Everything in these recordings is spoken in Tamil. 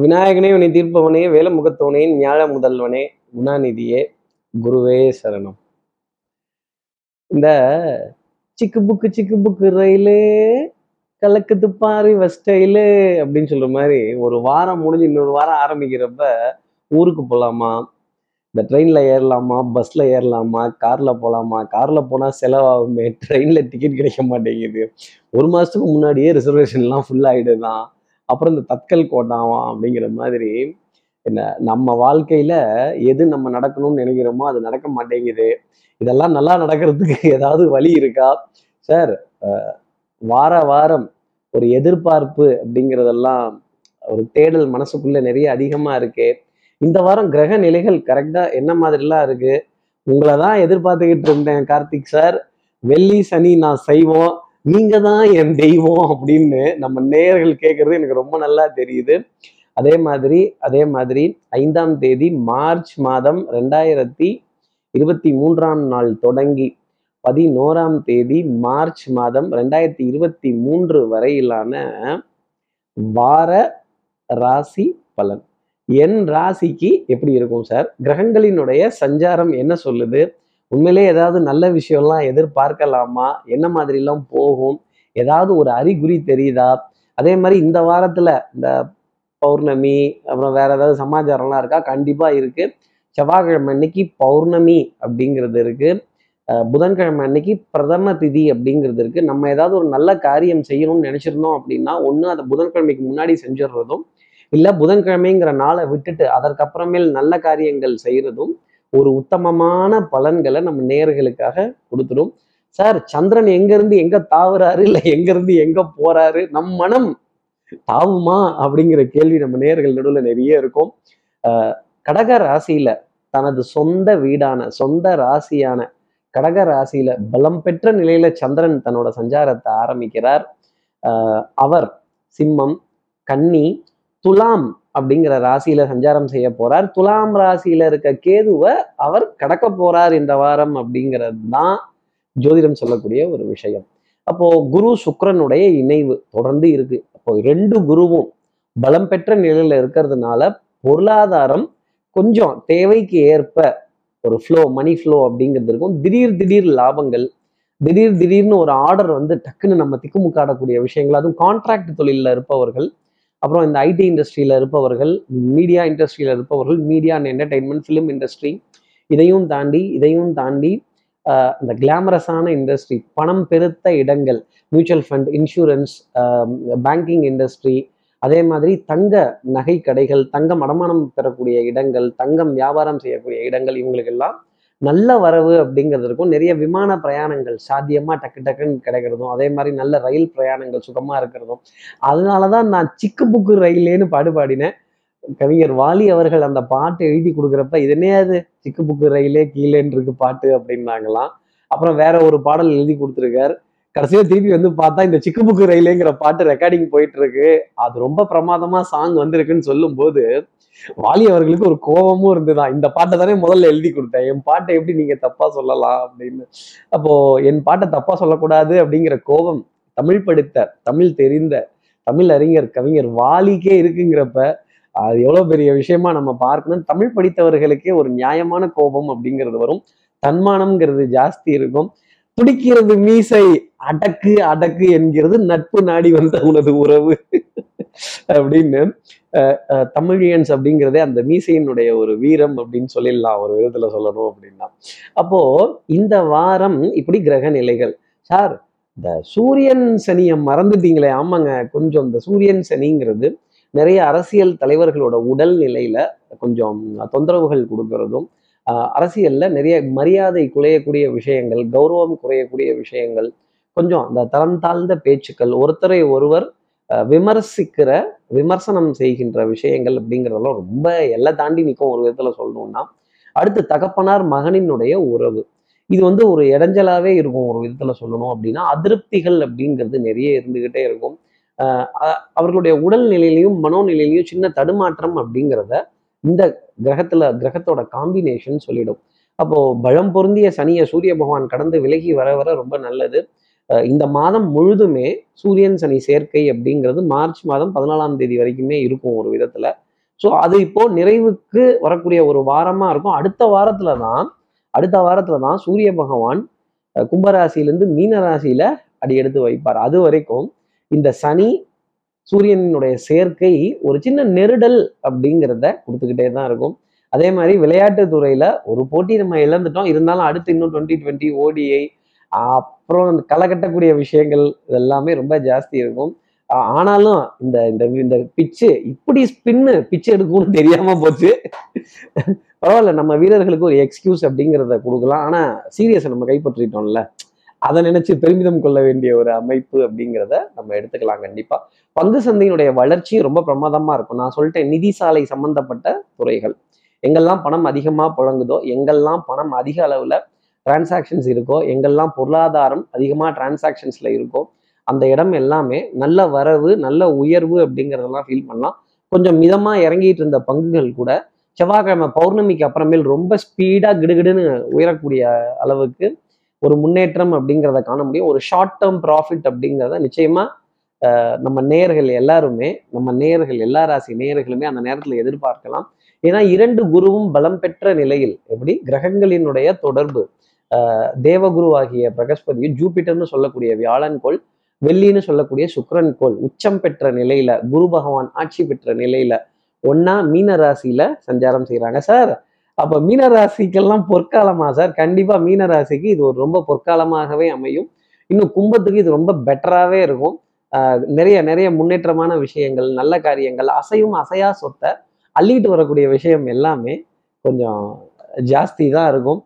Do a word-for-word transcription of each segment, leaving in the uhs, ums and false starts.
விநாயகனே உன்னை தீர்ப்பவனே வேலமுகத்தவனே ஞாழ முதல்வனே குணாநிதியே குருவே சரணம். இந்த சிக்கு புக்கு சிக்கு புக்கு ரயிலு கலக்குது பாரி வஸ்டைலு அப்படின்னு சொல்ற மாதிரி ஒரு வாரம் முடிஞ்சு இன்னொரு வாரம் ஆரம்பிக்கிறப்ப ஊருக்கு போகலாமா, இந்த ட்ரெயின்ல ஏறலாமா, பஸ்ல ஏறலாமா, கார்ல போகலாமா, கார்ல போனால் செலவாகுமே, ட்ரெயின்ல டிக்கெட் கிடைக்க மாட்டேங்குது, ஒரு மாசத்துக்கு முன்னாடியே ரிசர்வேஷன்லாம் ஃபுல் ஆகிடுதான், அப்புறம் இந்த தட்கல் கோட்டாவான் அப்படிங்கிற மாதிரி என்ன நம்ம வாழ்க்கையில எது நம்ம நடக்கணும்னு நினைக்கிறோமோ அது நடக்க மாட்டேங்குது. இதெல்லாம் நல்லா நடக்கிறதுக்கு ஏதாவது வழி இருக்கா சார்? வார வாரம் ஒரு எதிர்பார்ப்பு அப்படிங்கிறதெல்லாம் ஒரு தேடல் மனசுக்குள்ள நிறைய அதிகமா இருக்கு. இந்த வாரம் கிரக நிலைகள் கரெக்டா என்ன மாதிரிலாம் இருக்கு? உங்களை தான் எதிர்பார்த்துக்கிட்டு இருந்தேன் கார்த்திக் சார், வெள்ளி சனி நான் செய்வோம், நீங்க தான் என் தெய்வம் அப்படின்னு நம்ம நேயர்கள் கேட்கறது எனக்கு ரொம்ப நல்லா தெரியுது. அதே மாதிரி அதே மாதிரி ஐந்தாம் தேதி மார்ச் மாதம் ரெண்டாயிரத்தி இருபத்தி மூன்றாம் நாள் தொடங்கி பதினோராம் தேதி மார்ச் மாதம் ரெண்டாயிரத்தி இருபத்தி மூன்று வரையிலான வார ராசி பலன் என் ராசிக்கு எப்படி இருக்கும் சார்? கிரகங்களினுடைய சஞ்சாரம் என்ன சொல்லுது? உண்மையிலே ஏதாவது நல்ல விஷயம்லாம் எதிர்பார்க்கலாமா? என்ன மாதிரிலாம் போகும்? ஏதாவது ஒரு அறிகுறி தெரியுதா? அதே மாதிரி இந்த வாரத்தில் இந்த பௌர்ணமி அப்புறம் வேற ஏதாவது சமாச்சாரம்லாம் இருக்கா? கண்டிப்பாக இருக்கு. செவ்வாய்க்கிழமை அன்னைக்கு பௌர்ணமி அப்படிங்கிறது இருக்கு. புதன்கிழமை அன்னைக்கு பிரதம திதி அப்படிங்கிறது இருக்கு. நம்ம ஏதாவது ஒரு நல்ல காரியம் செய்யணும்னு நினைச்சிருந்தோம் அப்படின்னா ஒன்று அதை புதன்கிழமைக்கு முன்னாடி செஞ்சிடுறதும், இல்லை புதன்கிழமைங்கிற நாளை விட்டுட்டு அதற்கப்புறமேல் நல்ல காரியங்கள் செய்கிறதும் ஒரு உத்தமமான பலன்களை நம்ம நேயர்களுக்காக கொடுத்துடும். சார், சந்திரன் எங்கேருந்து எங்கே தாவுறாரு, இல்லை எங்கேருந்து எங்கே போறாரு, நம் மனம் தாவுமா அப்படிங்கிற கேள்வி நம்ம நேயர்கள் நடுவில் நிறைய இருக்கும். கடக ராசியில தனது சொந்த வீடான சொந்த ராசியான கடக ராசியில பலம் பெற்ற நிலையில சந்திரன் தன்னோட சஞ்சாரத்தை ஆரம்பிக்கிறார். அவர் சிம்மம், கன்னி, துலாம் அப்படிங்கிற ராசியில சஞ்சாரம் செய்ய போறார். துலாம் ராசியில இருக்க கேதுவை அவர் கடக்க போறார் இந்த வாரம் அப்படிங்கிறது தான் ஜோதிடம் சொல்லக்கூடிய ஒரு விஷயம். அப்போ குரு சுக்கிரனுடைய இணைவு தொடர்ந்து இருக்கு. அப்போ ரெண்டு குருவும் பலம் பெற்ற நிலையில இருக்கிறதுனால பொருளாதாரம் கொஞ்சம் தேவைக்கு ஏற்ப ஒரு ஃப்ளோ, மணி ஃப்ளோ அப்படிங்கிறது இருக்கும். திடீர் திடீர் லாபங்கள், திடீர் திடீர்னு ஒரு ஆர்டர் வந்து டக்குன்னு நம்ம திக்குமுக்காடக்கூடிய விஷயங்கள், அதுவும் கான்ட்ராக்ட் தொழிலில் இருப்பவர்கள், அப்புறம் இந்த ஐடி இண்டஸ்ட்ரியில் இருப்பவர்கள், மீடியா இண்டஸ்ட்ரியில் இருப்பவர்கள், media and entertainment, film industry, இதையும் தாண்டி இதையும் தாண்டி இந்த கிளாமரஸான இண்டஸ்ட்ரி, பணம் பெருத்த இடங்கள், mutual fund, insurance, banking industry, அதே மாதிரி தங்க நகை கடைகள், தங்கம் அடமானம் பெறக்கூடிய இடங்கள், தங்கம் வியாபாரம் செய்யக்கூடிய இடங்கள், இவங்களுக்கெல்லாம் நல்ல வரவு அப்படிங்கிறது இருக்கும். நிறைய விமான பிரயாணங்கள் சாத்தியமாக டக்கு டக்குன்னு கிடைக்கிறதும், அதே மாதிரி நல்ல ரயில் பிரயாணங்கள் சுகமாக இருக்கிறதும். அதனால தான் நான் சிக்கு புக்கு ரயிலேன்னு பாடு பாடினேன். கவிஞர் வாலி அவர்கள் அந்த பாட்டு எழுதி கொடுக்குறப்ப இதனையாது சிக்கு புக்கு ரயிலே கீழேன்னு இருக்கு பாட்டு அப்படின்னாங்களாம். அப்புறம் வேற ஒரு பாடல் எழுதி கொடுத்துருக்கார். கடைசியாக திருப்பி வந்து பார்த்தா இந்த சிக்கு புக்கு ரயிலேங்கிற பாட்டு ரெக்கார்டிங் போயிட்டு இருக்கு, அது ரொம்ப பிரமாதமாக சாங் வந்திருக்குன்னு சொல்லும் போது வாலி அவர்களுக்கு ஒரு கோபமும் இருந்துதான். இந்த பாட்டை தானே முதல்ல எழுதி கொடுத்தேன், என் பாட்டை எப்படி நீங்க தப்பா சொல்லலாம் அப்படின்னு. அப்போ என் பாட்டை தப்பா சொல்லக்கூடாது அப்படிங்கிற கோபம் தமிழ் படித்த, தமிழ் தெரிந்த தமிழ் அறிஞர் கவிஞர் வாலிக்கே இருக்குங்கிறப்ப அது எவ்வளவு பெரிய விஷயமா நம்ம பார்க்கணும். தமிழ் படித்தவர்களுக்கே ஒரு நியாயமான கோபம் அப்படிங்கிறது வரும். தன்மானம்ங்கிறது ஜாஸ்தி இருக்கும். துடிக்கிறது மீசை, அடக்கு அடக்கு என்கிறது நட்பு நாடி வந்த உனது உறவு அப்படின்னு தமிழியன்ஸ் அப்படிங்கிறதே அந்த மீசையினுடைய ஒரு வீரம் அப்படின்னு சொல்லிடலாம், ஒரு விதத்துல சொல்லணும் அப்படின்னா. அப்போ இந்த வாரம் இப்படி கிரக நிலைகள். சார், இந்த சூரியன் சனியை மறந்துட்டீங்களே? ஆமாங்க, கொஞ்சம் இந்த சூரியன் சனிங்கிறது நிறைய அரசியல் தலைவர்களோட உடல் நிலையில கொஞ்சம் தொந்தரவுகள் கொடுக்கறதும், அரசியல்ல நிறைய மரியாதை குறையக்கூடிய விஷயங்கள், கௌரவம் குறையக்கூடிய விஷயங்கள், கொஞ்சம் இந்த தரம் தாழ்ந்த பேச்சுக்கள், ஒருத்தரை ஒருவர் விமர்சிக்கிற விமர்சனம் செய்கின்ற விஷயங்கள் அப்படிங்கிறதெல்லாம் ரொம்ப எல்லாம் தாண்டி நிற்கும். ஒரு விதத்துல சொல்லணும்னா அடுத்து தகப்பனார் மகனினுடைய உறவு இது வந்து ஒரு இடைஞ்சலாவே இருக்கும். ஒரு விதத்துல சொல்லணும் அப்படின்னா அதிருப்திகள் அப்படிங்கிறது நிறைய இருந்துகிட்டே இருக்கும். ஆஹ் அவர்களுடைய உடல் நிலையிலையும் மனோநிலையிலையும் சின்ன தடுமாற்றம் அப்படிங்கிறத இந்த கிரகத்துல கிரகத்தோட காம்பினேஷன் சொல்லிடும். அப்போ பலம் பொருந்திய சனியை சூரிய பகவான் கடந்து விலகி வர வர ரொம்ப நல்லது. இந்த மாதம் முழுதுமே சூரியன் சனி சேர்க்கை அப்படிங்கிறது மார்ச் மாதம் பதினாலாம் தேதி வரைக்குமே இருக்கும் ஒரு விதத்துல. ஸோ அது இப்போ நிறைவுக்கு வரக்கூடிய ஒரு வாரமா இருக்கும். அடுத்த வாரத்துல தான் அடுத்த வாரத்துல தான் சூரிய பகவான் கும்பராசியிலிருந்து மீன ராசியில அடி எடுத்து வைப்பார். அது வரைக்கும் இந்த சனி சூரியனுடைய சேர்க்கை ஒரு சின்ன நெருடல் அப்படிங்கிறத கொடுத்துக்கிட்டே தான் இருக்கும். அதே மாதிரி விளையாட்டு துறையில ஒரு போட்டி நம்ம இழந்துட்டோம், இருந்தாலும் அடுத்து இன்னும் டுவெண்ட்டி டுவெண்ட்டி ஓடிஐ அப்புறம் அந்த களை கட்டக்கூடிய விஷயங்கள் இதெல்லாமே ரொம்ப ஜாஸ்தி இருக்கும். ஆனாலும் இந்த இந்த பிச்சு இப்படி ஸ்பின்னு பிச்சு எடுக்கும்னு தெரியாம போச்சு. பரவாயில்ல, நம்ம வீரர்களுக்கு ஒரு எக்ஸ்கியூஸ் அப்படிங்கிறத கொடுக்கலாம். ஆனா சீரியஸை நம்ம கைப்பற்றிட்டோம்ல, அதை நினைச்சு பெருமிதம் கொள்ள வேண்டிய ஒரு அமைப்பு அப்படிங்கிறத நம்ம எடுத்துக்கலாம். கண்டிப்பா பங்கு சந்தையினுடைய வளர்ச்சி ரொம்ப பிரமாதமா இருக்கும். நான் சொல்லிட்டேன், நிதி சாலை சம்பந்தப்பட்ட துறைகள் எங்கெல்லாம் பணம் அதிகமா புழங்குதோ, எங்கெல்லாம் பணம் அதிக அளவுல டிரான்சாக்ஷன்ஸ் இருக்கோ, எங்கெல்லாம் பொருளாதாரம் அதிகமா டிரான்சாக்ஷன்ஸ்ல இருக்கோ, அந்த இடம் எல்லாமே நல்ல வரவு நல்ல உயர்வு அப்படிங்கிறதெல்லாம் ஃபீல் பண்ணலாம். கொஞ்சம் மிதமா இறங்கிட்டு இருந்த பங்குகள் கூட செவ்வாய்க்கிழமை பௌர்ணமிக்கு அப்புறமேல் ரொம்ப ஸ்பீடா கிடுகிடுன்னு உயரக்கூடிய அளவுக்கு ஒரு முன்னேற்றம் அப்படிங்கிறத காண முடியும். ஒரு ஷார்ட் டேர்ம் ப்ராஃபிட் அப்படிங்கிறத நிச்சயமா நம்ம நேயர்கள் எல்லாருமே நம்ம நேயர்கள் எல்லா ராசி நேயர்களுமே அந்த நேரத்தில் எதிர்பார்க்கலாம். ஏன்னா இரண்டு குருவும் பலம் பெற்ற நிலையில் எப்படி கிரகங்களினுடைய தொடர்பு, தேவகுருவாகிய பிரகஸ்பதியும் ஜூபிட்டர்னு சொல்லக்கூடிய வியாழன் கோள், வெள்ளின்னு சொல்லக்கூடிய சுக்கிரன் கோள் உச்சம் பெற்ற நிலையில, குரு பகவான் ஆட்சி பெற்ற நிலையில ஒன்னா மீன ராசியில சஞ்சாரம் செய்யறாங்க. சார், அப்ப மீன ராசிக்கெல்லாம் பொற்காலமா சார்? கண்டிப்பா மீன ராசிக்கு இது ஒரு ரொம்ப பொற்காலமாகவே அமையும். இன்னும் கும்பத்துக்கு இது ரொம்ப பெட்டராகவே இருக்கும். ஆஹ் நிறைய நிறைய முன்னேற்றமான விஷயங்கள், நல்ல காரியங்கள், அசையும் அசையா சொத்தை அள்ளிட்டு வரக்கூடிய விஷயம் எல்லாமே கொஞ்சம் ஜாஸ்தி தான் இருக்கும்.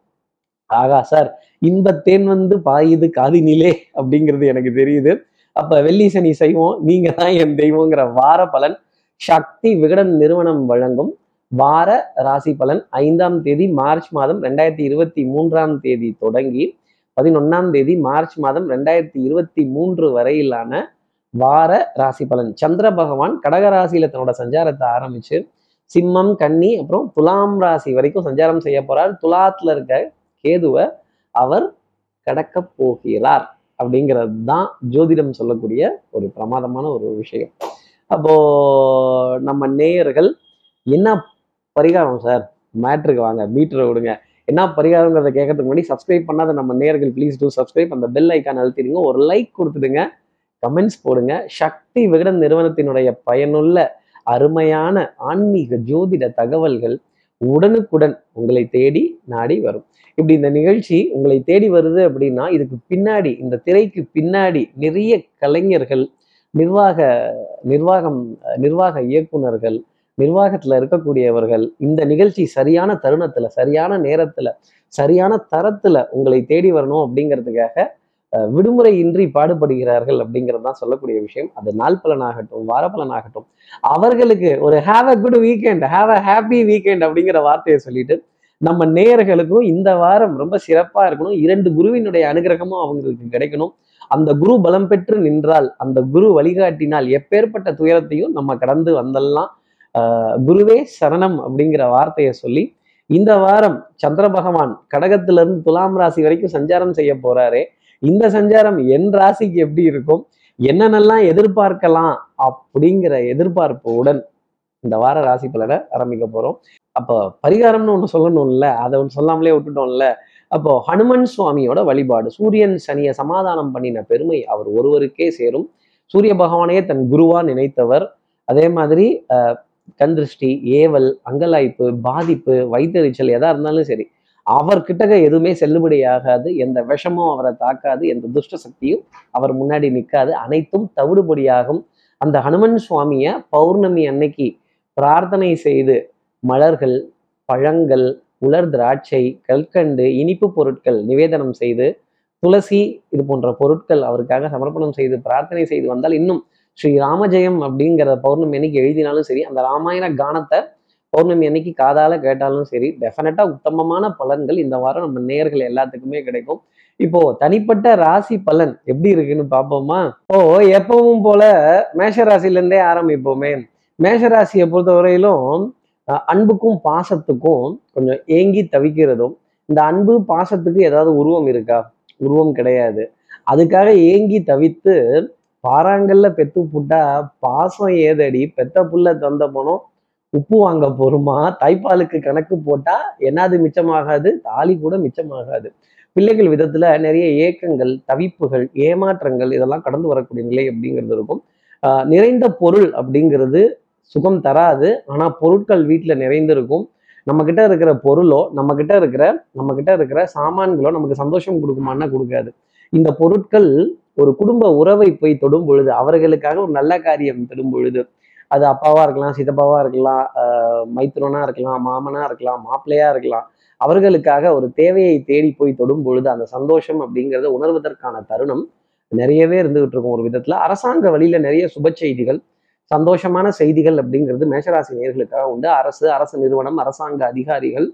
ஆகா சார், இன்பத்தேன் வந்து பாயுது காதினிலே அப்படிங்கிறது எனக்கு தெரியுது. அப்ப வெள்ளி சனி சைவம் நீங்க தான் என் தெய்வங்கிற வார பலன் சக்தி விகடன் நிறுவனம் வழங்கும் வார ராசி பலன் ஐந்தாம் தேதி மார்ச் மாதம் ரெண்டாயிரத்தி இருபத்தி மூன்றாம் தேதி தொடங்கி பதினொன்னாம் தேதி மார்ச் மாதம் ரெண்டாயிரத்தி இருபத்தி மூன்று வரையிலான வார ராசி பலன். சந்திர பகவான் கடகராசியில தன்னோட சஞ்சாரத்தை ஆரம்பிச்சு சிம்மம், கன்னி, அப்புறம் துலாம் ராசி வரைக்கும் சஞ்சாரம் செய்ய போறார். துலாத்துல இருக்க கேதுவை அவர் கடக்க போகிறார் அப்படிங்கிறது தான் ஜோதிடம் சொல்லக்கூடிய ஒரு பிரமாதமான ஒரு விஷயம். அப்போ நம்ம நேயர்கள் என்ன பரிகாரம் சார், மேட்ருக்கு வாங்க, மீட்டரை விடுங்க, என்ன பரிகாரங்கிறத கேட்கறதுக்கு முன்னாடி சப்ஸ்கிரைப் பண்ணாத நம்ம நேயர்கள் ப்ளீஸ் டூ சப்ஸ்கிரைப், அந்த பெல் ஐக்கான் அழுத்திடுங்க, ஒரு லைக் கொடுத்துடுங்க, கமெண்ட்ஸ் போடுங்க. சக்தி விகடன் நிறுவனத்தினுடைய பயனுள்ள அருமையான ஆன்மீக ஜோதிட தகவல்கள் உடனுக்குடன் உங்களை தேடி நாடி வரும். இப்படி இந்த நிகழ்ச்சி உங்களை தேடி வருது அப்படின்னா இதுக்கு பின்னாடி, இந்த திரைக்கு பின்னாடி நிறைய கலைஞர்கள், நிர்வாக நிர்வாகம் நிர்வாக இயக்குநர்கள், நிர்வாகத்துல இருக்கக்கூடியவர்கள் இந்த நிகழ்ச்சி சரியான தருணத்துல சரியான நேரத்துல சரியான தரத்துல உங்களை தேடி வரணும் அப்படிங்கிறதுக்காக விடுமுறை இன்றி பாடுபடுகிறார்கள் அப்படிங்கிறது தான் சொல்லக்கூடிய விஷயம். அது நாள் பலனாகட்டும் வார பலனாகட்டும் அவர்களுக்கு ஒரு have a good weekend, have a happy weekend அப்படிங்கிற வார்த்தையை சொல்லிட்டு நம்ம நேயர்களுக்கும் இந்த வாரம் ரொம்ப சிறப்பா இருக்கணும். இரண்டு குருவினுடைய அனுகிரகமும் அவங்களுக்கு கிடைக்கணும். அந்த குரு பலம் பெற்று நின்றால், அந்த குரு வழிகாட்டினால் எப்பேற்பட்ட துயரத்தையும் நம்ம கடந்து வந்தெல்லாம். ஆஹ் குருவே சரணம் அப்படிங்கிற வார்த்தையை சொல்லி இந்த வாரம் சந்திர பகவான் கடகத்திலிருந்து துலாம் ராசி வரைக்கும் சஞ்சாரம் செய்ய போறாரே, இந்த சஞ்சாரம் என் ராசிக்கு எப்படி இருக்கும், என்னென்னலாம் எதிர்பார்க்கலாம் அப்படிங்கிற எதிர்பார்ப்புடன் இந்த வார ராசி பலனை ஆரம்பிக்க போறோம். அப்போ பரிகாரம்னு ஒன்று சொல்லணும்ல, அதை ஒன்று சொல்லாமலே விட்டுட்டோம்ல. அப்போ ஹனுமன் சுவாமியோட வழிபாடு, சூரியன் சனியை சமாதானம் பண்ணின பெருமை அவர் ஒருவருக்கே சேரும். சூரிய பகவானையே தன் குருவா நினைத்தவர். அதே மாதிரி அஹ் கண்திருஷ்டி, ஏவல், அங்கலாய்ப்பு, பாதிப்பு, வைத்தறிச்சல் எதா இருந்தாலும் சரி அவர்கிட்ட எதுவுமே செல்லுபடி ஆகாது. எந்த விஷமும் அவரை தாக்காது, எந்த துஷ்ட சக்தியும் அவர் முன்னாடி நிற்காது, அனைத்தும் தவிடுபடியாகும். அந்த ஹனுமன் சுவாமியை பௌர்ணமி அன்னைக்கு பிரார்த்தனை செய்து மலர்கள், பழங்கள், உலர் திராட்சை, கல்கண்டு, இனிப்பு பொருட்கள் நிவேதனம் செய்து, துளசி இது போன்ற பொருட்கள் அவருக்காக சமர்ப்பணம் செய்து பிரார்த்தனை செய்து வந்தால் இன்னும். ஸ்ரீ ராமஜெயம் அப்படிங்கிற பௌர்ணமி அன்னைக்கு எழுதினாலும் சரி, அந்த ராமாயண கானத்தை பௌர்ணமி அன்னைக்கு காதால கேட்டாலும் சரி, டெஃபினட்டா உத்தமமான பலன்கள் இந்த வாரம் நம்ம நேயர்கள் எல்லாத்துக்குமே கிடைக்கும். இப்போ தனிப்பட்ட ராசி பலன் எப்படி இருக்குன்னு பார்ப்போமா? ஓ, எப்பவும் போல மேஷராசில இருந்தே ஆரம்பிப்போமே. மேஷராசியை பொறுத்தவரையிலும் அன்புக்கும் பாசத்துக்கும் கொஞ்சம் ஏங்கி தவிக்கிறதும், இந்த அன்பு பாசத்துக்கு ஏதாவது உருவம் இருக்கா? உருவம் கிடையாது. அதுக்காக ஏங்கி தவித்து பாறாங்கல்ல பெத்து புட்டா பாசம் ஏதடி, பெத்த புள்ள தந்த போனோம் உப்பு வாங்க போருமா, தாய்ப்பாலுக்கு கணக்கு போட்டா என்னது மிச்சமாகாது, தாலி கூட மிச்சமாகாது. பிள்ளைகள் விதத்துல நிறைய ஏக்கங்கள், தவிப்புகள், ஏமாற்றங்கள் இதெல்லாம் கடந்து வரக்கூடிய நிலை அப்படிங்கிறது இருக்கும். ஆஹ் நிறைந்த பொருள் அப்படிங்கிறது சுகம் தராது, ஆனா பொருட்கள் வீட்டுல நிறைந்திருக்கும். நம்ம கிட்ட இருக்கிற பொருளோ நம்ம கிட்ட இருக்கிற நம்ம கிட்ட இருக்கிற சாமான்களோ நமக்கு சந்தோஷம் கொடுக்குமான்னா கொடுக்காது. இந்த பொருட்கள் ஒரு குடும்ப உறவை போய் தொடும் பொழுது, அவர்களுக்காக ஒரு நல்ல காரியம் தொடும் பொழுது, அது அப்பாவா இருக்கலாம், சித்தப்பாவா இருக்கலாம், ஆஹ் மைத்துனனா இருக்கலாம், மாமனா இருக்கலாம், மாப்பிள்ளையா இருக்கலாம், அவர்களுக்காக ஒரு தேவையை தேடி போய் தொடும் பொழுது அந்த சந்தோஷம் அப்படிங்கிறத உணர்வதற்கான தருணம் நிறையவே இருந்துகிட்டு இருக்கும். ஒரு விதத்துல அரசாங்க வழியில நிறைய சுப செய்திகள், சந்தோஷமான செய்திகள் அப்படிங்கிறது மேஷராசி நேயர்களுக்காக உண்டு. அரசு, அரசு நிறுவனம், அரசாங்க அதிகாரிகள்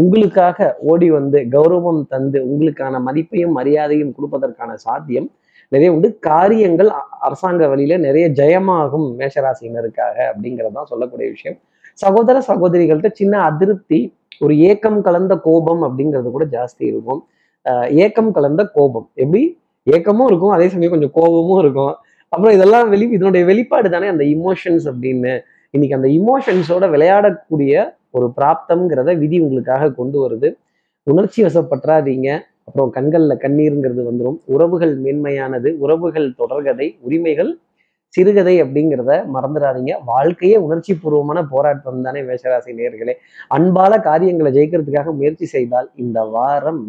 உங்களுக்காக ஓடி வந்து கௌரவம் தந்து உங்களுக்கான மதிப்பையும் மரியாதையும் கொடுப்பதற்கான சாத்தியம் நிறைய உண்டு. காரியங்கள் அரசாங்க வழியில நிறைய ஜெயமாகும் மேஷராசினருக்காக அப்படிங்கிறதான் சொல்லக்கூடிய விஷயம். சகோதர சகோதரிகள்கிட்ட சின்ன அதிருப்தி, ஒரு ஏக்கம் கலந்த கோபம் அப்படிங்கிறது கூட ஜாஸ்தி இருக்கும். அஹ் ஏக்கம் கலந்த கோபம், எப்படி ஏக்கமும் இருக்கும் அதே சமயம் கொஞ்சம் கோபமும் இருக்கும். அப்புறம் இதெல்லாம் வெளி இதனுடைய வெளிப்பாடு தானே அந்த இமோஷன்ஸ் அப்படின்னு. இன்னைக்கு அந்த இமோஷன்ஸோட விளையாடக்கூடிய ஒரு பிராப்தம்ங்கிறத விதி உங்களுக்காக கொண்டு வருது. உணர்ச்சி வசப்பற்றாதீங்க, அப்புறம் கண்கள்ல கண்ணீருங்கிறது வந்துடும். உறவுகள் மேன்மையானது, உறவுகள் தொடர்கதை, உரிமைகள் சிறுகதை அப்படிங்கிறத மறந்துடாதீங்க. வாழ்க்கையே உணர்ச்சி பூர்வமான போராட்டம் தானே மேஷராசி நேயர்களே. அன்பால காரியங்களை ஜெயிக்கிறதுக்காக முயற்சி செய்தால் இந்த வாரம்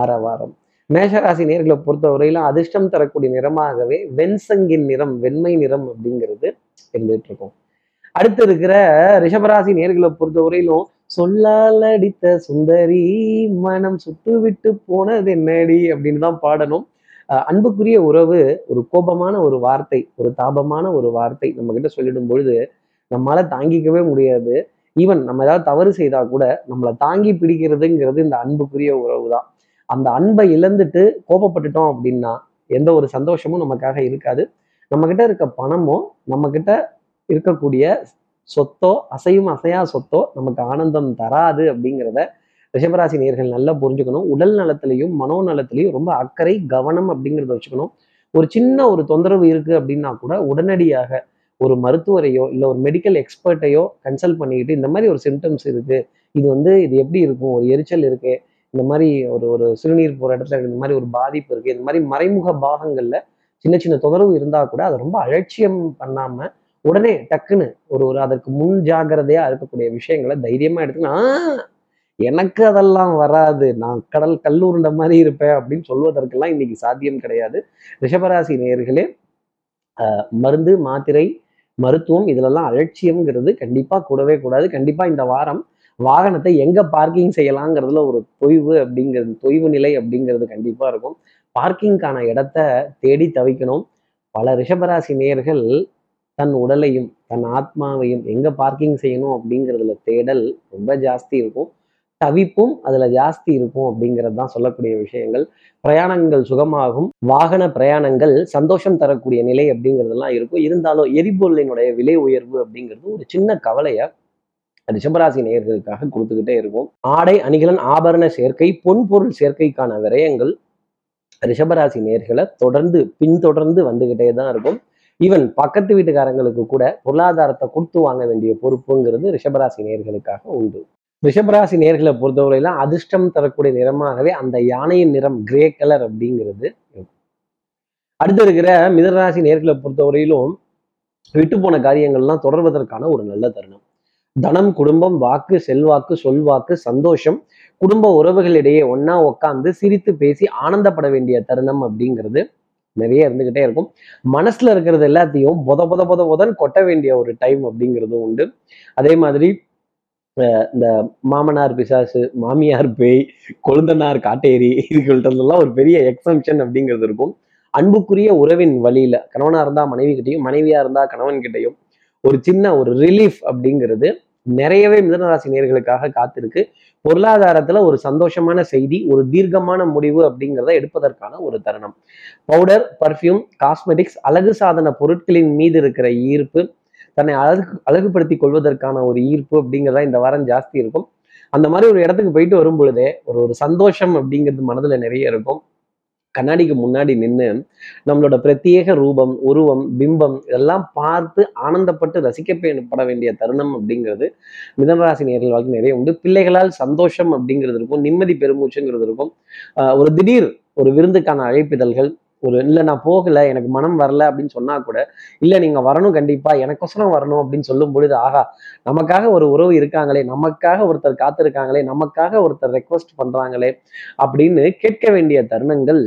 ஆரவாரம். மேஷராசி நேர்களை பொறுத்த வரையிலும் அதிர்ஷ்டம் தரக்கூடிய நிறமாகவே வெண்சங்கின் நிறம், வெண்மை நிறம் அப்படிங்கிறது இருந்துட்டு இருக்கும். அடுத்து இருக்கிற ரிஷபராசி நேர்களை பொறுத்த வரையிலும் சொல்லால் அடித்த சுந்தரி மனம் சுட்டு விட்டு போனது என்னடி அப்படின்னு தான் பாடணும். அன்புக்குரிய உறவு ஒரு கோபமான ஒரு வார்த்தை, ஒரு தாபமான ஒரு வார்த்தை நம்ம கிட்ட சொல்லிடும் பொழுது நம்மளால தாங்கிக்கவே முடியாது. ஈவன் நம்ம ஏதாவது தவறு செய்தா கூட நம்மளை தாங்கி பிடிக்கிறதுங்கிறது இந்த அன்புக்குரிய உறவு தான். அந்த அன்பை இழந்துட்டு கோபப்பட்டுட்டோம் அப்படின்னா எந்த ஒரு சந்தோஷமும் நமக்காக இருக்காது. நம்ம கிட்ட இருக்க பணமோ நம்ம கிட்ட இருக்கக்கூடிய சொத்தோ அசையும் அசையா சொத்தோ நமக்கு ஆனந்தம் தராது அப்படிங்கிறத ரிஷபராசி நேயர்கள் நல்லா புரிஞ்சுக்கணும். உடல் நலத்திலையும் மனோ நலத்திலையும் ரொம்ப அக்கறை, கவனம் அப்படிங்கிறத வச்சுக்கணும். ஒரு சின்ன ஒரு தொந்தரவு இருக்கு அப்படின்னா கூட உடனடியாக ஒரு மருத்துவரையோ இல்லை ஒரு மெடிக்கல் எக்ஸ்பர்ட்டையோ கன்சல்ட் பண்ணிக்கிட்டு இந்த மாதிரி ஒரு சிம்டம்ஸ் இருக்கு, இது வந்து இது எப்படி இருக்கும், ஒரு எரிச்சல் இருக்கு, இந்த மாதிரி ஒரு ஒரு சிறுநீர் போற இடத்துல இந்த மாதிரி ஒரு பாதிப்பு இருக்கு, இந்த மாதிரி மறைமுக பாகங்கள்ல சின்ன சின்ன தொந்தரவு இருந்தா கூட அதை ரொம்ப அலட்சியம் பண்ணாம உடனே டக்குன்னு ஒரு ஒரு அதற்கு முன் ஜாகிரதையா இருக்கக்கூடிய விஷயங்களை தைரியமா எடுத்துன்னா எனக்கு அதெல்லாம் வராது, நான் கடல் கல்லூர்ண்ட மாதிரி இருப்பேன் அப்படின்னு சொல்வதற்கெல்லாம் இன்னைக்கு சாத்தியம் கிடையாது. ரிஷபராசி நேயர்களே, மருந்து, மாத்திரை, மருத்துவம் இதுலெல்லாம் அலட்சியம்ங்கிறது கண்டிப்பா கூடவே கூடாது. கண்டிப்பா இந்த வாரம் வாகனத்தை எங்க பார்க்கிங் செய்யலாங்கிறதுல ஒரு தொய்வு அப்படிங்கிறது, தொய்வு நிலை அப்படிங்கிறது கண்டிப்பா இருக்கும். பார்க்கிங்கான இடத்த தேடி தவிக்கணும். பல ரிஷபராசி நேயர்கள் தன் உடலையும் தன் ஆத்மாவையும் எங்க பார்க்கிங் செய்யணும் அப்படிங்கிறதுல தேடல் ரொம்ப ஜாஸ்தி இருக்கும். தவிப்பும் அதுல ஜாஸ்தி இருக்கும் அப்படிங்கிறது தான் சொல்லக்கூடிய விஷயங்கள். பிரயாணங்கள் சுகமாகும், வாகன பிரயாணங்கள் சந்தோஷம் தரக்கூடிய நிலை அப்படிங்கிறதுலாம் இருக்கும். இருந்தாலும் எரிபொருளினுடைய விலை உயர்வு அப்படிங்கிறது ஒரு சின்ன கவலையை ரிஷபராசி நேயர்களுக்காக கொடுத்துக்கிட்டே இருக்கும். ஆடை அணிகலன் ஆபரண சேர்க்கை, பொன்பொருள் சேர்க்கைக்கான விரயங்கள் ரிஷபராசி நேயர்களை தொடர்ந்து பின்தொடர்ந்து வந்துகிட்டே தான் இருக்கும். ஈவன் பக்கத்து வீட்டுக்காரங்களுக்கு கூட பொருளாதாரத்தை கொடுத்து வாங்க வேண்டிய பொறுப்புங்கிறது ரிஷபராசி நேயர்களுக்காக உண்டு. ரிஷபராசி நேயர்களை பொறுத்தவரையெல்லாம் அதிர்ஷ்டம் தரக்கூடிய நிறமாகவே அந்த யானையின் நிறம், கிரே கலர் அப்படிங்கிறது இருக்கும். அடுத்து இருக்கிற மிதனராசி நேயர்களை பொறுத்தவரையிலும் விட்டு போன காரியங்கள்லாம் தொடர்வதற்கான ஒரு நல்ல தருணம். தனம், குடும்பம், வாக்கு, செல்வாக்கு, சொல்வாக்கு, சந்தோஷம், குடும்ப உறவுகளிடையே ஒன்னா உட்காந்து சிரித்து பேசி ஆனந்தப்பட வேண்டிய தருணம் அப்படிங்கிறது நிறைய இருந்துகிட்டே இருக்கும். மனசுல இருக்கிறது எல்லாத்தையும் பொத பொத பொத பொதன் கொட்ட வேண்டிய ஒரு டைம் அப்படிங்கிறதும் உண்டு. அதே மாதிரி இந்த மாமனார் பிசாசு, மாமியார் பேய், கொழுந்தனார் காட்டேரி, இதுகள்லாம் ஒரு பெரிய எக்ஸம்ஷன் அப்படிங்கிறது இருக்கும். அன்புக்குரிய உறவின் வழியில கணவனா இருந்தா மனைவி கிட்டையும், மனைவியா இருந்தா கணவன் கிட்டையும் ஒரு சின்ன ஒரு ரிலீஃப் அப்படிங்கிறது நிறையவே மிதனராசி நேயர்களுக்காக காத்திருக்கு. பொருளாதாரத்துல ஒரு சந்தோஷமான செய்தி, ஒரு தீர்க்கமான முடிவு அப்படிங்கிறத எடுப்பதற்கான ஒரு தருணம். பவுடர், பர்ஃப்யூம், காஸ்மெட்டிக்ஸ், அழகு சாதன பொருட்களின் மீது இருக்கிற ஈர்ப்பு, தன்னை அழகு அழகுபடுத்தி கொள்வதற்கான ஒரு ஈர்ப்பு அப்படிங்கிறதா இந்த வாரம் ஜாஸ்தி இருக்கும். அந்த மாதிரி ஒரு இடத்துக்கு போயிட்டு வரும் பொழுதே ஒரு ஒரு சந்தோஷம் அப்படிங்கிறது மனதுல நிறைய இருக்கும். கண்ணாடிக்கு முன்னாடி நின்று நம்மளோட பிரத்யேக ரூபம், உருவம், பிம்பம் இதெல்லாம் பார்த்து ஆனந்தப்பட்டு ரசிக்கப்பட வேண்டிய தருணம் அப்படிங்கிறது மிதனராசி நேயர்கள் வாழ்க்கை நிறைய உண்டு. பிள்ளைகளால் சந்தோஷம் அப்படிங்கிறது இருக்கும், நிம்மதி பெருமூச்சுங்கிறது இருக்கும். ஒரு திடீர் ஒரு விருந்துக்கான அழைப்பிதழ்கள், ஒரு இல்லை நான் போகலை எனக்கு மனம் வரல அப்படின்னு சொன்னா கூட இல்லை நீங்கள் வரணும் கண்டிப்பாக எனக்கொசரம் வரணும் அப்படின்னு சொல்லும் பொழுது ஆகா நமக்காக ஒரு உறவு இருக்காங்களே, நமக்காக ஒருத்தர் காத்திருக்காங்களே, நமக்காக ஒருத்தர் ரெக்வஸ்ட் பண்ணுறாங்களே அப்படின்னு கேட்க வேண்டிய தருணங்கள்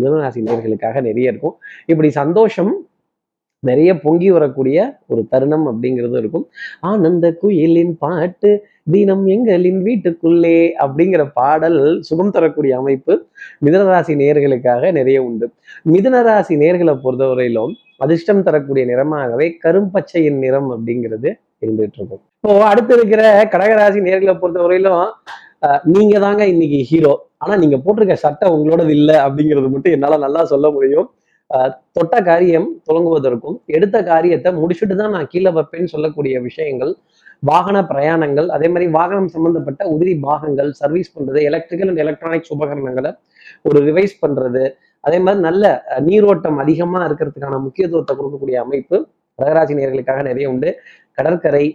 மிதனராசி நேயர்களுக்காக நிறைய இருக்கும். இப்படி சந்தோஷம் நிறைய பொங்கி வரக்கூடிய ஒரு தருணம் அப்படிங்கிறது இருக்கும். ஆனந்த குயிலின் பாட்டு தினம் எங்களின் வீட்டுக்குள்ளே அப்படிங்கிற பாடல் சுகம் தரக்கூடிய அமைப்பு மிதனராசி நேயர்களுக்காக நிறைய உண்டு. மிதனராசி நேயர்களை பொறுத்தவரையிலும் அதிர்ஷ்டம் தரக்கூடிய நிறமாகவே கரும்பச்சையின் நிறம் அப்படிங்கிறது இருந்துட்டு இருக்கும். இப்போ அடுத்து இருக்கிற கடகராசி நேயர்களை பொறுத்தவரையிலும் நீங்க தாங்க இன்னைக்கு ஹீரோ, ஆனா நீங்க போட்டிருக்க சட்டை உங்களோடது இல்லை அப்படிங்கிறது மட்டும் என்னால நல்லா சொல்ல முடியும். தொட்ட காரியம் தொடங்குவதற்கும் எடுத்த காரியத்தை முடிச்சுட்டு தான் நான் கீழே வைப்பேன்னு சொல்லக்கூடிய விஷயங்கள், வாகன பிரயாணங்கள், அதே மாதிரி வாகனம் சம்பந்தப்பட்ட உதிரி பாகங்கள் சர்வீஸ் பண்றது, எலக்ட்ரிக்கல் அண்ட் எலக்ட்ரானிக்ஸ் உபகரணங்களை ஒரு ரிவைஸ் பண்றது, அதே மாதிரி நல்ல நீரோட்டம் அதிகமா இருக்கிறதுக்கான முக்கியத்துவத்தை கொடுக்கக்கூடிய அமைப்பு கடகராசி நேயர்களுக்காக நிறைய உண்டு. கடற்கரை,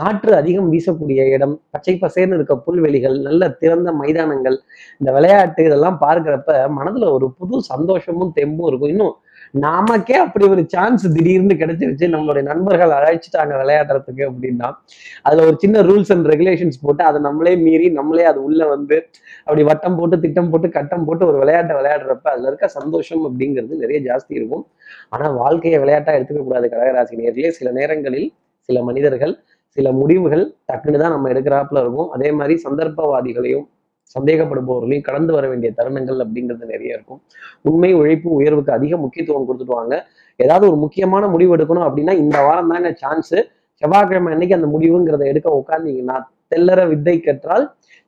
காற்று அதிகம் வீசக்கூடிய இடம், பச்சை பசேர்னு இருக்க புல்வெளிகள், நல்ல திறந்த மைதானங்கள், இந்த விளையாட்டு இதெல்லாம் பார்க்கிறப்ப மனதுல ஒரு புது சந்தோஷமும் தெம்பும் இருக்கும். இன்னும் நமக்கே அப்படி ஒரு சான்ஸ் திடீர்னு கிடைச்சிருச்சு, நம்மளுடைய நண்பர்கள் அழைச்சிட்டாங்க விளையாடுறதுக்கு அப்படின்னா அதுல ஒரு சின்ன ரூல்ஸ் அண்ட் ரெகுலேஷன்ஸ் போட்டு அதை நம்மளே மீறி நம்மளே அது உள்ள வந்து அப்படி வட்டம் போட்டு திட்டம் போட்டு கட்டம் போட்டு ஒரு விளையாட்டை விளையாடுறப்ப அதுல இருக்க சந்தோஷம் அப்படிங்கிறது நிறைய ஜாஸ்தி இருக்கும். ஆனா வாழ்க்கையை விளையாட்டா எடுத்துக்க கூடாது கடகராசி நேயர்களே. சில நேரங்களில் சில மனிதர்கள் சில முடிவுகள் டக்குன்னு தான் நம்ம எடுக்கிறாப்புல இருக்கும். அதே மாதிரி சந்தர்ப்பவாதிகளையும் சந்தேகப்படுபவர்களையும் கடந்து வர வேண்டிய தருணங்கள் அப்படிங்கிறது நிறைய இருக்கும். உண்மை, உழைப்பு, உயர்வுக்கு அதிக முக்கியத்துவம் கொடுத்துடுவாங்க. ஏதாவது ஒரு முக்கியமான முடிவு எடுக்கணும் அப்படின்னா இந்த வாரம் தாங்க சான்ஸு, செவ்வாய்க்கிழமை அன்னைக்கு அந்த முடிவுங்கிறத எடுக்க உட்கார்ந்தீங்கன்னா தெல்லற வித்தை கற்றால்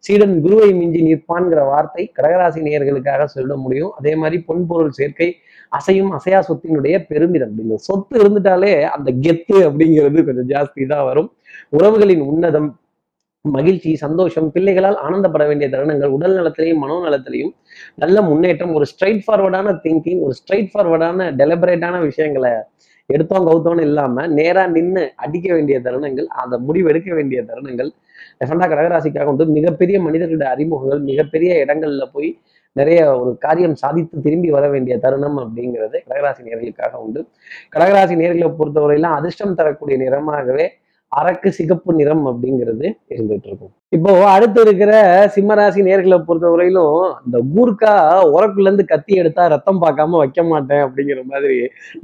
சீடன் குருவை மிஞ்சி நிற்பான்கிற வார்த்தை கடகராசி நேயர்களுக்காக சொல்ல முடியும். அதே மாதிரி பொன்பொருள் சேர்க்கை, அசையும் அசையா சொத்தினுடைய பெருமிதம், இந்த சொத்து இருந்துட்டாலே அந்த கெத்து அப்படிங்கிறது கொஞ்சம் ஜாஸ்தி தான் வரும். உறவுகளின் உன்னதம், மகிழ்ச்சி, சந்தோஷம், பிள்ளைகளால் ஆனந்தப்பட வேண்டிய தருணங்கள், உடல் நலத்திலையும் மனோநலத்திலையும் நல்ல முன்னேற்றம், ஒரு ஸ்ட்ரைட் ஃபார்வர்டான திங்கிங், ஒரு ஸ்ட்ரைட் ஃபார்வர்டான டெலிபரேட்டான விஷயங்களை எடுத்தோம் கவுத்தோன்னு இல்லாம நேரா நின்று அடிக்க வேண்டிய தருணங்கள், அந்த முடிவு எடுக்க வேண்டிய தருணங்கள் டெஃபண்டா கடகராசிக்காக வந்து மிகப்பெரிய மனிதர்களுடைய அறிமுகங்கள், மிகப்பெரிய இடங்கள்ல போய் நிறைய ஒரு காரியம் சாதித்து திரும்பி வர வேண்டிய தருணம் அப்படிங்கிறது கடகராசி நேயர்களுக்காக உண்டு. கடகராசி நேயர்களை பொறுத்தவரையிலும் அதிர்ஷ்டம் தரக்கூடிய நிறமாகவே அரக்கு சிகப்பு நிறம் அப்படிங்கிறது இருந்துட்டு இருக்கும். இப்போ அடுத்து இருக்கிற சிம்மராசி நேயர்களை பொறுத்தவரையிலும் இந்த கூர்க்கா உரக்குள்ள இருந்து கத்தி எடுத்தா ரத்தம் பார்க்காம வைக்க மாட்டேன் அப்படிங்கிற மாதிரி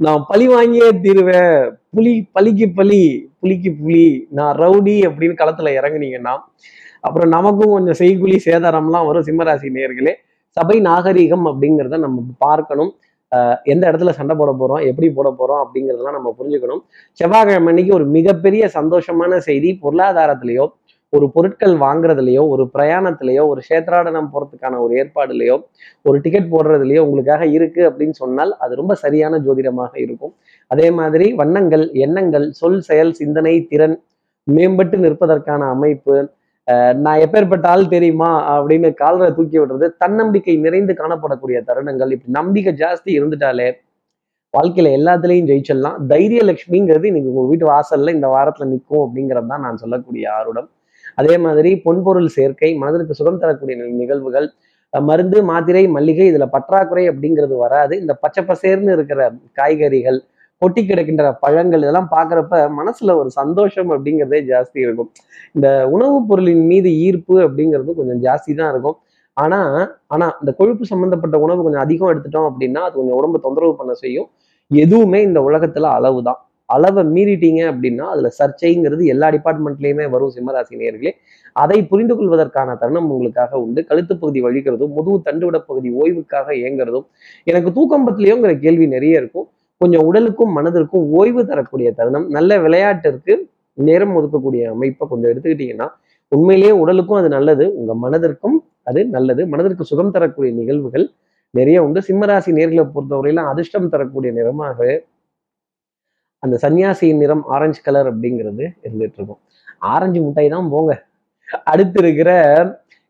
நான் பழி வாங்கியே தீருவேன், புலி பலிக்கு பலி புலிக்கு புலி நான் ரவுடி அப்படின்னு களத்துல இறங்குனீங்கன்னா அப்புறம் நமக்கும் கொஞ்சம் செய்குலி சேதாரம்லாம் வரும். சிம்மராசி நேயர்களே, சபை நாகரீகம் அப்படிங்கிறத நம்ம பார்க்கணும். எந்த இடத்துல சண்டை போட போகிறோம், எப்படி போட போகிறோம் அப்படிங்கிறதெல்லாம் நம்ம புரிஞ்சுக்கணும். செவ்வாய்க்கிழமை அன்னைக்கு ஒரு மிகப்பெரிய சந்தோஷமான செய்தி, பொருளாதாரத்திலேயோ ஒரு பொருட்கள் வாங்குறதுலையோ ஒரு பிரயாணத்திலையோ ஒரு சேத்ராடனம் போகிறதுக்கான ஒரு ஏற்பாடுலையோ ஒரு டிக்கெட் போடுறதுலையோ உங்களுக்காக இருக்குது அப்படின்னு சொன்னால் அது ரொம்ப சரியான ஜோதிடமாக இருக்கும். அதே மாதிரி வண்ணங்கள், எண்ணங்கள், சொல், செயல், சிந்தனை திறன் மேம்பட்டு நிற்பதற்கான அமைப்பு, நான் எப்பேற்பட்ட ஆள் தெரியுமா அப்படின்னு காலரை தூக்கி விடுறது, தன்னம்பிக்கை நிறைந்து காணப்படக்கூடிய தருணங்கள். இப்படி நம்பிக்கை ஜாஸ்தி இருந்துட்டாலே வாழ்க்கையில எல்லாத்துலேயும் ஜெயிச்சிடலாம். தைரிய லட்சுமிங்கிறது இன்னைக்கு உங்க வீட்டு வாசல்ல இந்த வாரத்துல நிற்கும் அப்படிங்கிறது தான் நான் சொல்லக்கூடிய ஆருடம். அதே மாதிரி பொன்பொருள் சேர்க்கை, மனதிற்கு சுகம் தரக்கூடிய நிகழ்வுகள், மருந்து, மாத்திரை, மல்லிகை இதுல பற்றாக்குறை அப்படிங்கிறது வராது. இந்த பச்சை பசேர்னு இருக்கிற காய்கறிகள், கொட்டி கிடக்கின்ற பழங்கள் இதெல்லாம் பார்க்குறப்ப மனசுல ஒரு சந்தோஷம் அப்படிங்கிறதே ஜாஸ்தி இருக்கும். இந்த உணவுப் பொருளின் மீது ஈர்ப்பு அப்படிங்கிறது கொஞ்சம் ஜாஸ்தி தான் இருக்கும். ஆனா ஆனா இந்த கொழுப்பு சம்பந்தப்பட்ட உணவு கொஞ்சம் அதிகம் எடுத்துட்டோம் அப்படின்னா அது கொஞ்சம் உடம்பு தொந்தரவு பண்ண செய்யும். எதுவுமே இந்த உலகத்துல அளவு தான், அளவை மீறிட்டீங்க அப்படின்னா அதுல சர்ச்சைங்கிறது எல்லா டிபார்ட்மெண்ட்லயுமே வரும். சிம்மராசி நேயர்களே, அதை புரிந்து கொள்வதற்கான தருணம் உங்களுக்காக உண்டு. கழுத்து பகுதி வழிகிறதும், முதுகு தண்டுவிட பகுதி ஓய்வுக்காக ஏங்குறதும், எனக்கு தூக்கம்பத்திலையோங்கிற கேள்வி நிறைய இருக்கும். கொஞ்சம் உடலுக்கும் மனதிற்கும் ஓய்வு தரக்கூடிய தருணம், நல்ல விளையாட்டிற்கு நேரம் ஒதுக்கக்கூடிய அமைப்பை கொஞ்சம் எடுத்துக்கிட்டீங்கன்னா உண்மையிலேயே உடலுக்கும் அது நல்லது, உங்க மனதிற்கும் அது நல்லது. மனதிற்கு சுகம் தரக்கூடிய நிகழ்வுகள் நிறைய உண்டு. சிம்மராசி நேர்களை பொறுத்தவரையிலும் அதிர்ஷ்டம் தரக்கூடிய நிறமாக அந்த சன்னியாசியின் நிறம் ஆரஞ்சு கலர் அப்படிங்கிறது இருந்துட்டு இருக்கும். ஆரஞ்சு முட்டாய் தான் போங்க. அடுத்து இருக்கிற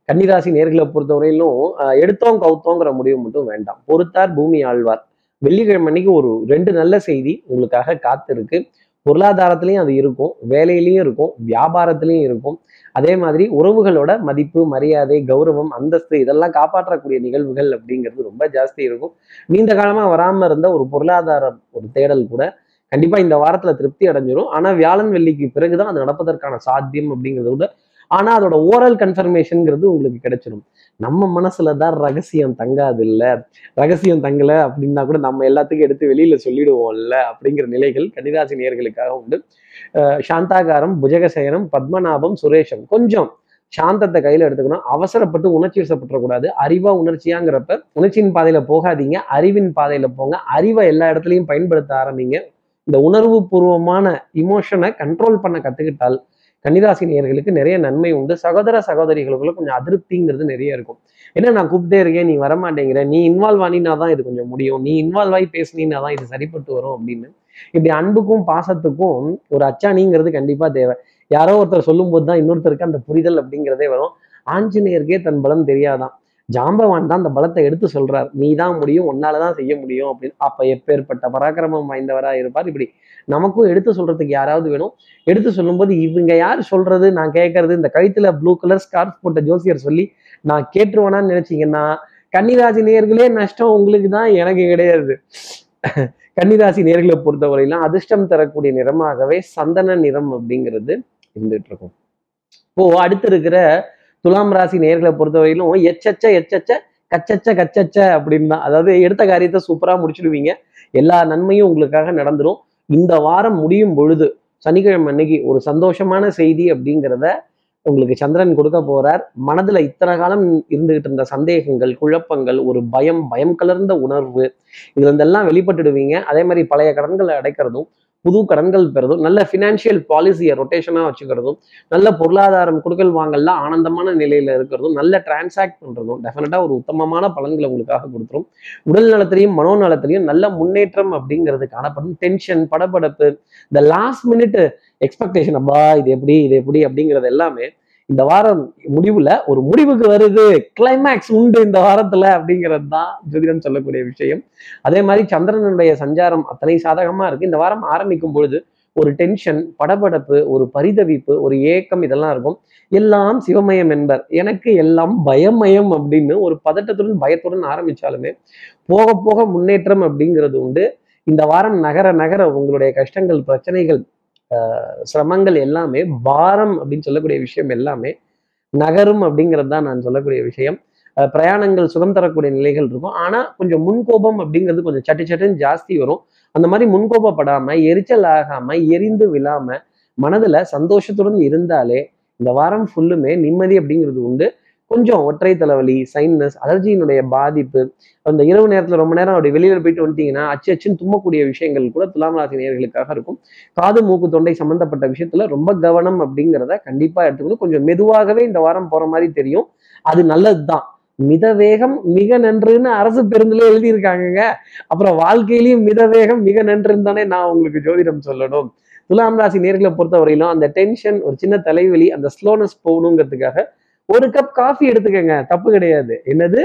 கன்னிராசி நேர்களை பொறுத்தவரையிலும் எடுத்தோம் கவுத்தோங்கிற முடிவு மட்டும் வேண்டாம். பொறுத்தார் பூமி ஆழ்வார். வெள்ளிக்கிழமை அன்னைக்கு ஒரு ரெண்டு நல்ல செய்தி உங்களுக்காக காத்து இருக்கு. பொருளாதாரத்திலையும் அது இருக்கும், வேலையிலையும் இருக்கும், வியாபாரத்திலையும் இருக்கும். அதே மாதிரி உறவுகளோட மதிப்பு, மரியாதை, கௌரவம், அந்தஸ்து இதெல்லாம் காப்பாற்றக்கூடிய நிகழ்வுகள் அப்படிங்கிறது ரொம்ப ஜாஸ்தி இருக்கும். நீண்ட காலமாக வராமல் இருந்த ஒரு பொருளாதார ஒரு தேடல் கூட கண்டிப்பா இந்த வாரத்துல திருப்தி அடைஞ்சிடும். ஆனா வியாழன் வெள்ளிக்கு பிறகுதான் அது நடப்பதற்கான சாத்தியம் அப்படிங்கிறத விட, ஆனா அதோட ஓரல் கன்ஃபர்மேஷன்ங்கிறது உங்களுக்கு கிடைச்சிடும். நம்ம மனசுலதான் ரகசியம் தங்காது இல்ல, ரகசியம் தங்கல அப்படின்னா கூட நம்ம எல்லாத்துக்கும் எடுத்து வெளியில சொல்லிடுவோம்ல அப்படிங்கிற நிலைகள் கன்னிராசி நேயர்களுக்காக உண்டு. அஹ் சாந்தாகாரம், புஜகசயனம், பத்மநாபம், சுரேஷம். கொஞ்சம் சாந்தத்தை கையில எடுத்துக்கணும். அவசரப்பட்டு உணர்ச்சி வசப்பட்டக்கூடாது. அறிவா உணர்ச்சியாங்கிறப்ப உணர்ச்சியின் பாதையில போகாதீங்க, அறிவின் பாதையில போங்க. அறிவை எல்லா இடத்துலையும் பயன்படுத்த ஆரம்பிங்க. இந்த உணர்வு பூர்வமான இமோஷனை கண்ட்ரோல் பண்ண கத்துக்கிட்டால் கன்னிராசி நேயர்களுக்கு நிறைய நன்மை உண்டு. சகோதர சகோதரிகளுக்குள்ள கொஞ்சம் அதிருப்திங்கிறது நிறைய இருக்கும். ஏன்னா நான் கூப்பிட்டே இருக்கேன், நீ வரமாட்டேங்கிற, நீ இன்வால்வ் ஆனினா தான் இது கொஞ்சம் முடியும், நீ இன்வால்வ் ஆகி பேசினா தான் இது சரிப்பட்டு வரும் அப்படின்னு இப்படி அன்புக்கும் பாசத்துக்கும் ஒரு அச்சாணிங்கிறது கண்டிப்பா தேவை. யாரோ ஒருத்தர் சொல்லும் போது தான் இன்னொருத்தருக்கு அந்த புரிதல் அப்படிங்கிறதே வரும். ஆஞ்சநேயருக்கே தன் பலம் தெரியாதான், ஜாம்பவான் தான் அந்த பலத்தை எடுத்து சொல்றார். நீ தான் முடியும், உன்னாலதான் செய்ய முடியும் அப்படின்னு. அப்ப எப்பேற்பட்ட பராக்கிரமம் வாய்ந்தவரா இருப்பார். இப்படி நமக்கும் எடுத்து சொல்றதுக்கு யாராவது வேணும். எடுத்து சொல்லும்போது இவங்க யார் சொல்றது, நான் கேட்கறது. இந்த கழுத்துல ப்ளூ கலர் ஸ்கார்ஃப் போட்ட ஜோசியர் சொல்லி நான் கேட்டுருவேனான்னு நினைச்சீங்கன்னா கன்னிராசி நேயர்களே நஷ்டம் உங்களுக்கு தான், எனக்கு கிடையாது. கன்னிராசி நேயர்களை பொறுத்தவரையிலும் அதிர்ஷ்டம் தரக்கூடிய நிறமாகவே சந்தன நிறம் அப்படிங்கிறது இருந்துட்டு இருக்கும். இப்போ அடுத்து இருக்கிற துலாம் ராசி நேர்களை பொறுத்தவரையிலும் எச்சச்ச எச்சச்ச கச்சச்ச கச்சச்ச அப்படின்னா, அதாவது எடுத்த காரியத்தை சூப்பராக முடிச்சுடுவீங்க. எல்லா நன்மையும் உங்களுக்காக நடந்துடும். இந்த வாரம் முடியும் பொழுது சனிக்கிழமை அன்னைக்கு ஒரு சந்தோஷமான செய்தி அப்படிங்கிறத உங்களுக்கு சந்திரன் கொடுக்க போறார். மனதுல இத்தனை காலம் இருந்துகிட்டு இருந்த சந்தேகங்கள், குழப்பங்கள், ஒரு பயம், பயம் கலர்ந்த உணர்வு இதுல இருந்தெல்லாம் வெளிப்பட்டுடுவீங்க. அதே மாதிரி பழைய கடன்களை அடைக்கிறதும், புது கடன்கள் பெறதும், நல்ல ஃபினான்ஷியல் பாலிசியை ரொட்டேஷனாக வச்சுக்கிறதும், நல்ல பொருளாதாரம் கொடுக்கல் வாங்கல்ல ஆனந்தமான நிலையில் இருக்கிறதும், நல்ல டிரான்சாக்ட் பண்ணுறதும் டெஃபினட்டாக ஒரு உத்தமமான பலன்களை உங்களுக்காக கொடுத்துரும். உடல் நலத்திலையும் மனோ நலத்திலையும் நல்ல முன்னேற்றம் அப்படிங்கிறது காணப்படும். டென்ஷன், படபடப்பு, இந்த லாஸ்ட் மினிட் எக்ஸ்பெக்டேஷன், அப்பா இது எப்படி இது எப்படி அப்படிங்கிறது எல்லாமே இந்த வாரம் முடிவுல ஒரு முடிவுக்கு வருது, கிளைமேக்ஸ் உண்டு இந்த வாரத்துல அப்படிங்கிறது தான் ஜோதிடம் சொல்லக்கூடிய விஷயம். அதே மாதிரி சந்திரனுடைய சஞ்சாரம் அத்தனை சாதகமா இருக்கு. இந்த வாரம் ஆரம்பிக்கும் பொழுது ஒரு டென்ஷன், படபடப்பு, ஒரு பரிதவிப்பு, ஒரு ஏக்கம் இதெல்லாம் இருக்கும். எல்லாம் சிவமயம் என்பர், எனக்கு எல்லாம் பயமயம் அப்படின்னு ஒரு பதட்டத்துடன் பயத்துடன் ஆரம்பிச்சாலுமே போக போக முன்னேற்றம் அப்படிங்கிறது உண்டு. இந்த வாரம் நகர நகர உங்களுடைய கஷ்டங்கள், பிரச்சனைகள், சிரமங்கள் எல்லாமே பாரம் அப்படின்னு சொல்லக்கூடிய விஷயம் எல்லாமே நகரும் அப்படிங்கிறது தான் நான் சொல்லக்கூடிய விஷயம். பிரயாணங்கள் சுகம் தரக்கூடிய நிலைகள் இருக்கும். ஆனால் கொஞ்சம் முன்கோபம் அப்படிங்கிறது கொஞ்சம் சட்டு சட்டுன்னு ஜாஸ்தி வரும். அந்த மாதிரி முன்கோபப்படாமல், எரிச்சல் ஆகாமல், எரிந்து விழாமல் மனதில் சந்தோஷத்துடன் இருந்தாலே இந்த வாரம் ஃபுல்லுமே நிம்மதி அப்படிங்கிறது உண்டு. கொஞ்சம் ஒற்றை தலைவலி, சைனஸ், அலர்ஜியினுடைய பாதிப்பு, அந்த இரவு நேரத்தில் ரொம்ப நேரம் அப்படி வெளியில் போயிட்டு வந்துட்டீங்கன்னா அச்சு அச்சுன்னு தும்மக்கூடிய விஷயங்கள் கூட துலாம் ராசி நேயர்களுக்காக இருக்கும். காது, மூக்கு, தொண்டை சம்பந்தப்பட்ட விஷயத்துல ரொம்ப கவனம் அப்படிங்கிறத கண்டிப்பா எடுத்துக்கணும். கொஞ்சம் மெதுவாகவே இந்த வாரம் போற மாதிரி தெரியும். அது நல்லதுதான். மித வேகம் மிக நன்றுன்னு அரசு பேருந்துல எழுதியிருக்காங்க. அப்புறம் வாழ்க்கையிலையும் மித வேகம் மிக நன்றுன்னு தானே நான் உங்களுக்கு ஜோதிடம் சொல்லணும். துலாம் ராசி நேயர்களை பொறுத்தவரையிலும் அந்த டென்ஷன், ஒரு சின்ன தலைவலி, அந்த ஸ்லோனஸ் போகணுங்கிறதுக்காக ஒரு கப் காஃபி எடுத்துக்கங்க, தப்பு கிடையாது. என்னது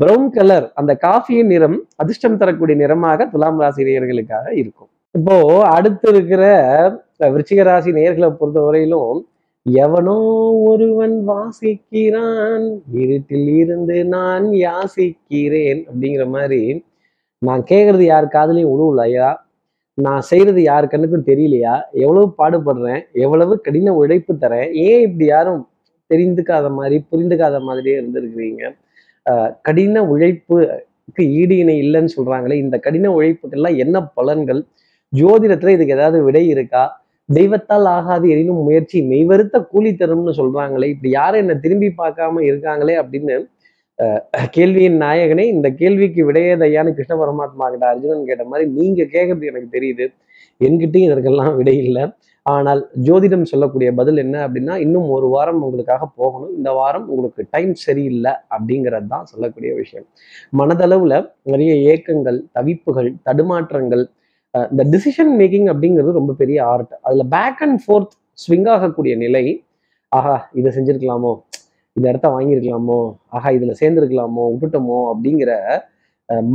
பிரவுன் கலர், அந்த காஃபியின் நிறம் அதிர்ஷ்டம் தரக்கூடிய நிறமாக துலாம் ராசி நேயர்களுக்காக இருக்கும். இப்போ அடுத்து இருக்கிற விருச்சிக ராசி நேயர்களை பொறுத்த வரையிலும் எவனோ ஒருவன் வாசிக்கிறான், இருட்டில் இருந்து நான் யாசிக்கிறேன் அப்படிங்கிற மாதிரி, நான் கேட்கறது யார் காதுலையும் உழுவுலையா, நான் செய்யறது யார் கண்ணுக்கும் தெரியலையா, எவ்வளவு பாடுபடுறேன், எவ்வளவு கடின உழைப்பு தரேன், ஏன் இப்படி யாரும் தெரிந்துக்காத மாதிரி புரிந்துக்காத மாதிரியே இருந்திருக்கிறீங்க. அஹ் கடின உழைப்புக்கு ஈடு இணை இல்லைன்னு சொல்றாங்களே, இந்த கடின உழைப்புக்கெல்லாம் என்ன பலன்கள், ஜோதிடத்துல இதுக்கு ஏதாவது விடை இருக்கா, தெய்வத்தால் ஆகாது எனினும் முயற்சி மெய்வருத்த கூலி தரும்னு சொல்றாங்களே, இப்படி யாரும் என்னை திரும்பி பார்க்காம இருக்காங்களே அப்படின்னு அஹ் கேள்வியின் நாயகனே, இந்த கேள்விக்கு விடையதையான்னு கிருஷ்ண பரமாத்மா கிட்ட அர்ஜுனன் கேட்ட மாதிரி நீங்க கேட்கறது எனக்கு தெரியுது, என்கிட்டையும் இதற்கெல்லாம் விடை இல்லை. ஆனால் ஜோதிடம் சொல்லக்கூடிய பதில் என்ன அப்படின்னா, இன்னும் ஒரு வாரம் உங்களுக்காக போகணும், இந்த வாரம் உங்களுக்கு டைம் சரியில்லை அப்படிங்கிறது தான் சொல்லக்கூடிய விஷயம். மனதளவில் நிறைய ஏக்கங்கள், தவிப்புகள், தடுமாற்றங்கள், இந்த டிசிஷன் மேக்கிங் அப்படிங்கிறது ரொம்ப பெரிய ஆர்ட். அதில் பேக் அண்ட் ஃபோர்த் ஸ்விங் ஆகக்கூடிய நிலை, ஆஹா இதை செஞ்சுருக்கலாமோ, இந்த இடத்த வாங்கியிருக்கலாமோ, ஆஹா இதுல சேர்ந்துருக்கலாமோ, விட்டுட்டோமோ அப்படிங்கிற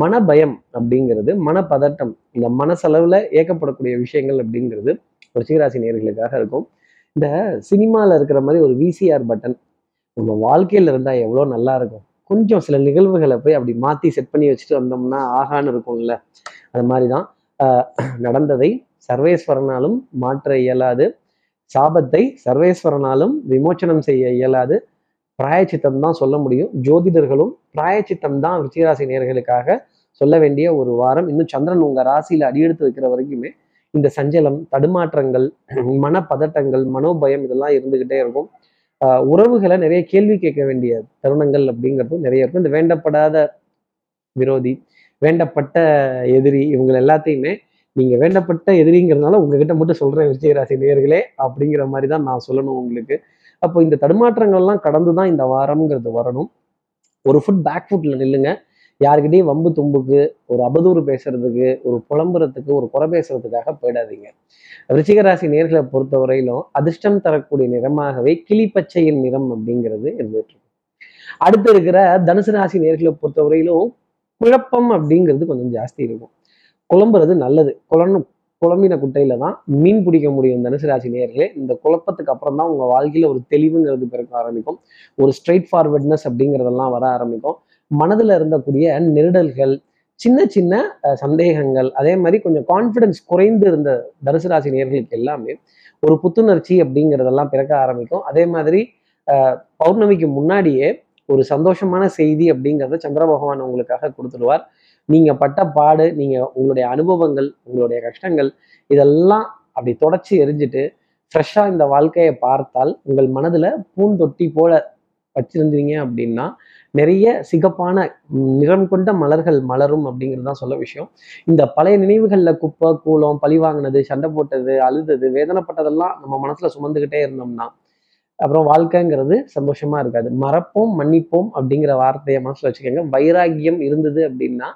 மனபயம் அப்படிங்கிறது, மனப்பதட்டம், இந்த மனசளவுல ஏக்கப்படக்கூடிய விஷயங்கள் அப்படிங்கிறது ஒரு சீராசி நேயர்களுக்காக இருக்கும். இந்த சினிமாவில் இருக்கிற மாதிரி ஒரு விசிஆர் பட்டன் நம்ம வாழ்க்கையில இருந்தா எவ்வளோ நல்லா இருக்கும். கொஞ்சம் சில நிகழ்வுகளை போய் அப்படி மாற்றி செட் பண்ணி வச்சுட்டு வந்தோம்னா ஆகான்னு இருக்கும்ல. அது மாதிரி தான் நடந்ததை சர்வேஸ்வரனாலும் மாற்ற இயலாது, சாபத்தை சர்வேஸ்வரனாலும் விமோச்சனம் செய்ய இயலாது. பிராயச்சித்தம் தான் சொல்ல முடியும். ஜோதிடர்களும் பிராயச்சித்தம் தான் விருச்சிகராசி நேயர்களுக்காக சொல்ல வேண்டிய ஒரு வாரம். இன்னும் சந்திரன் உங்கள் ராசியில் அடியெடுத்து வைக்கிற வரைக்குமே இந்த சஞ்சலம், தடுமாற்றங்கள், மனப்பதட்டங்கள், மனோபயம் இதெல்லாம் இருந்துக்கிட்டே இருக்கும். உறவுகளை நிறைய கேள்வி கேட்க வேண்டிய தருணங்கள் அப்படிங்கிறதும் நிறைய இருக்கும். இந்த வேண்டப்படாத விரோதி, வேண்டப்பட்ட எதிரி, இவங்க எல்லாத்தையுமே நீங்கள் வேண்டப்பட்ட எதிரிங்கிறதுனால உங்ககிட்ட மட்டும் சொல்கிறேன் விருச்சிகராசி நேயர்களே அப்படிங்கிற மாதிரி தான் நான் சொல்லணும் உங்களுக்கு. அப்போ இந்த தடுமாற்றங்கள்லாம் கடந்து தான் இந்த வாரம்ங்கிறது வரணும். ஒரு ஃபுட் பேக் ஃபுட்டில் நில்லுங்க. யாருக்கிட்டையும் வம்பு தும்புக்கு, ஒரு அவதூறு பேசுறதுக்கு, ஒரு புலம்புறதுக்கு, ஒரு குறை பேசுறதுக்காக போயிடாதீங்க. விருச்சிகராசி நேர்களை பொறுத்த வரையிலும் அதிர்ஷ்டம் தரக்கூடிய நிறமாகவே கிளிப்பச்சையின் நிறம் அப்படிங்கிறது இருந்துட்டு இருக்கும். அடுத்து இருக்கிற தனுசு ராசி நேர்களை பொறுத்த வரையிலும் குழப்பம் அப்படிங்கிறது கொஞ்சம் ஜாஸ்தி இருக்கும். குழம்புறது நல்லது. குழம்பு குழம்பின குட்டையில தான் மீன் பிடிக்க முடியும் தனுசு ராசி நேயர்களே. இந்த குழப்பத்துக்கு அப்புறம் தான் உங்க வாழ்க்கையில ஒரு தெளிவுங்கிறது பிறக்க ஆரம்பிக்கும். ஒரு ஸ்ட்ரெயிட் ஃபார்வர்ட்னஸ் அப்படிங்கிறதெல்லாம் வர ஆரம்பிக்கும். மனதில் இருந்தக்கூடிய நெருடல்கள், சின்ன சின்ன சந்தேகங்கள், அதே மாதிரி கொஞ்சம் கான்ஃபிடன்ஸ் குறைந்து இருந்த தனுசு ராசி நேயர்களுக்கு எல்லாமே ஒரு புத்துணர்ச்சி அப்படிங்கிறதெல்லாம் பிறக்க ஆரம்பிக்கும். அதே மாதிரி பௌர்ணமிக்கு முன்னாடியே ஒரு சந்தோஷமான செய்தி அப்படிங்கிறத சந்திர பகவான் உங்களுக்காக கொடுத்துடுவார். நீங்கள் பட்ட பாடு, நீங்கள் உங்களுடைய அனுபவங்கள், உங்களுடைய கஷ்டங்கள் இதெல்லாம் அப்படி தொடச்சி எரிஞ்சிட்டு ஃப்ரெஷ்ஷாக இந்த வாழ்க்கையை பார்த்தால், உங்கள் மனதில் பூந்தொட்டி போல வச்சிருந்தீங்க அப்படின்னா நிறைய சிகப்பான நிறம் கொண்ட மலர்கள் மலரும் அப்படிங்கிறது தான் சொல்ல விஷயம். இந்த பழைய நினைவுகளில் குப்பை, கூலம், பழி வாங்கினது, சண்டை போட்டது, அழுதது, வேதனைப்பட்டதெல்லாம் நம்ம மனசில் சுமந்துக்கிட்டே இருந்தோம்னா அப்புறம் வாழ்க்கைங்கிறது சந்தோஷமா இருக்காது. மறப்போம், மன்னிப்போம் அப்படிங்கிற வார்த்தையை மனசில் வச்சுக்கோங்க. வைராகியம் இருந்தது அப்படின்னா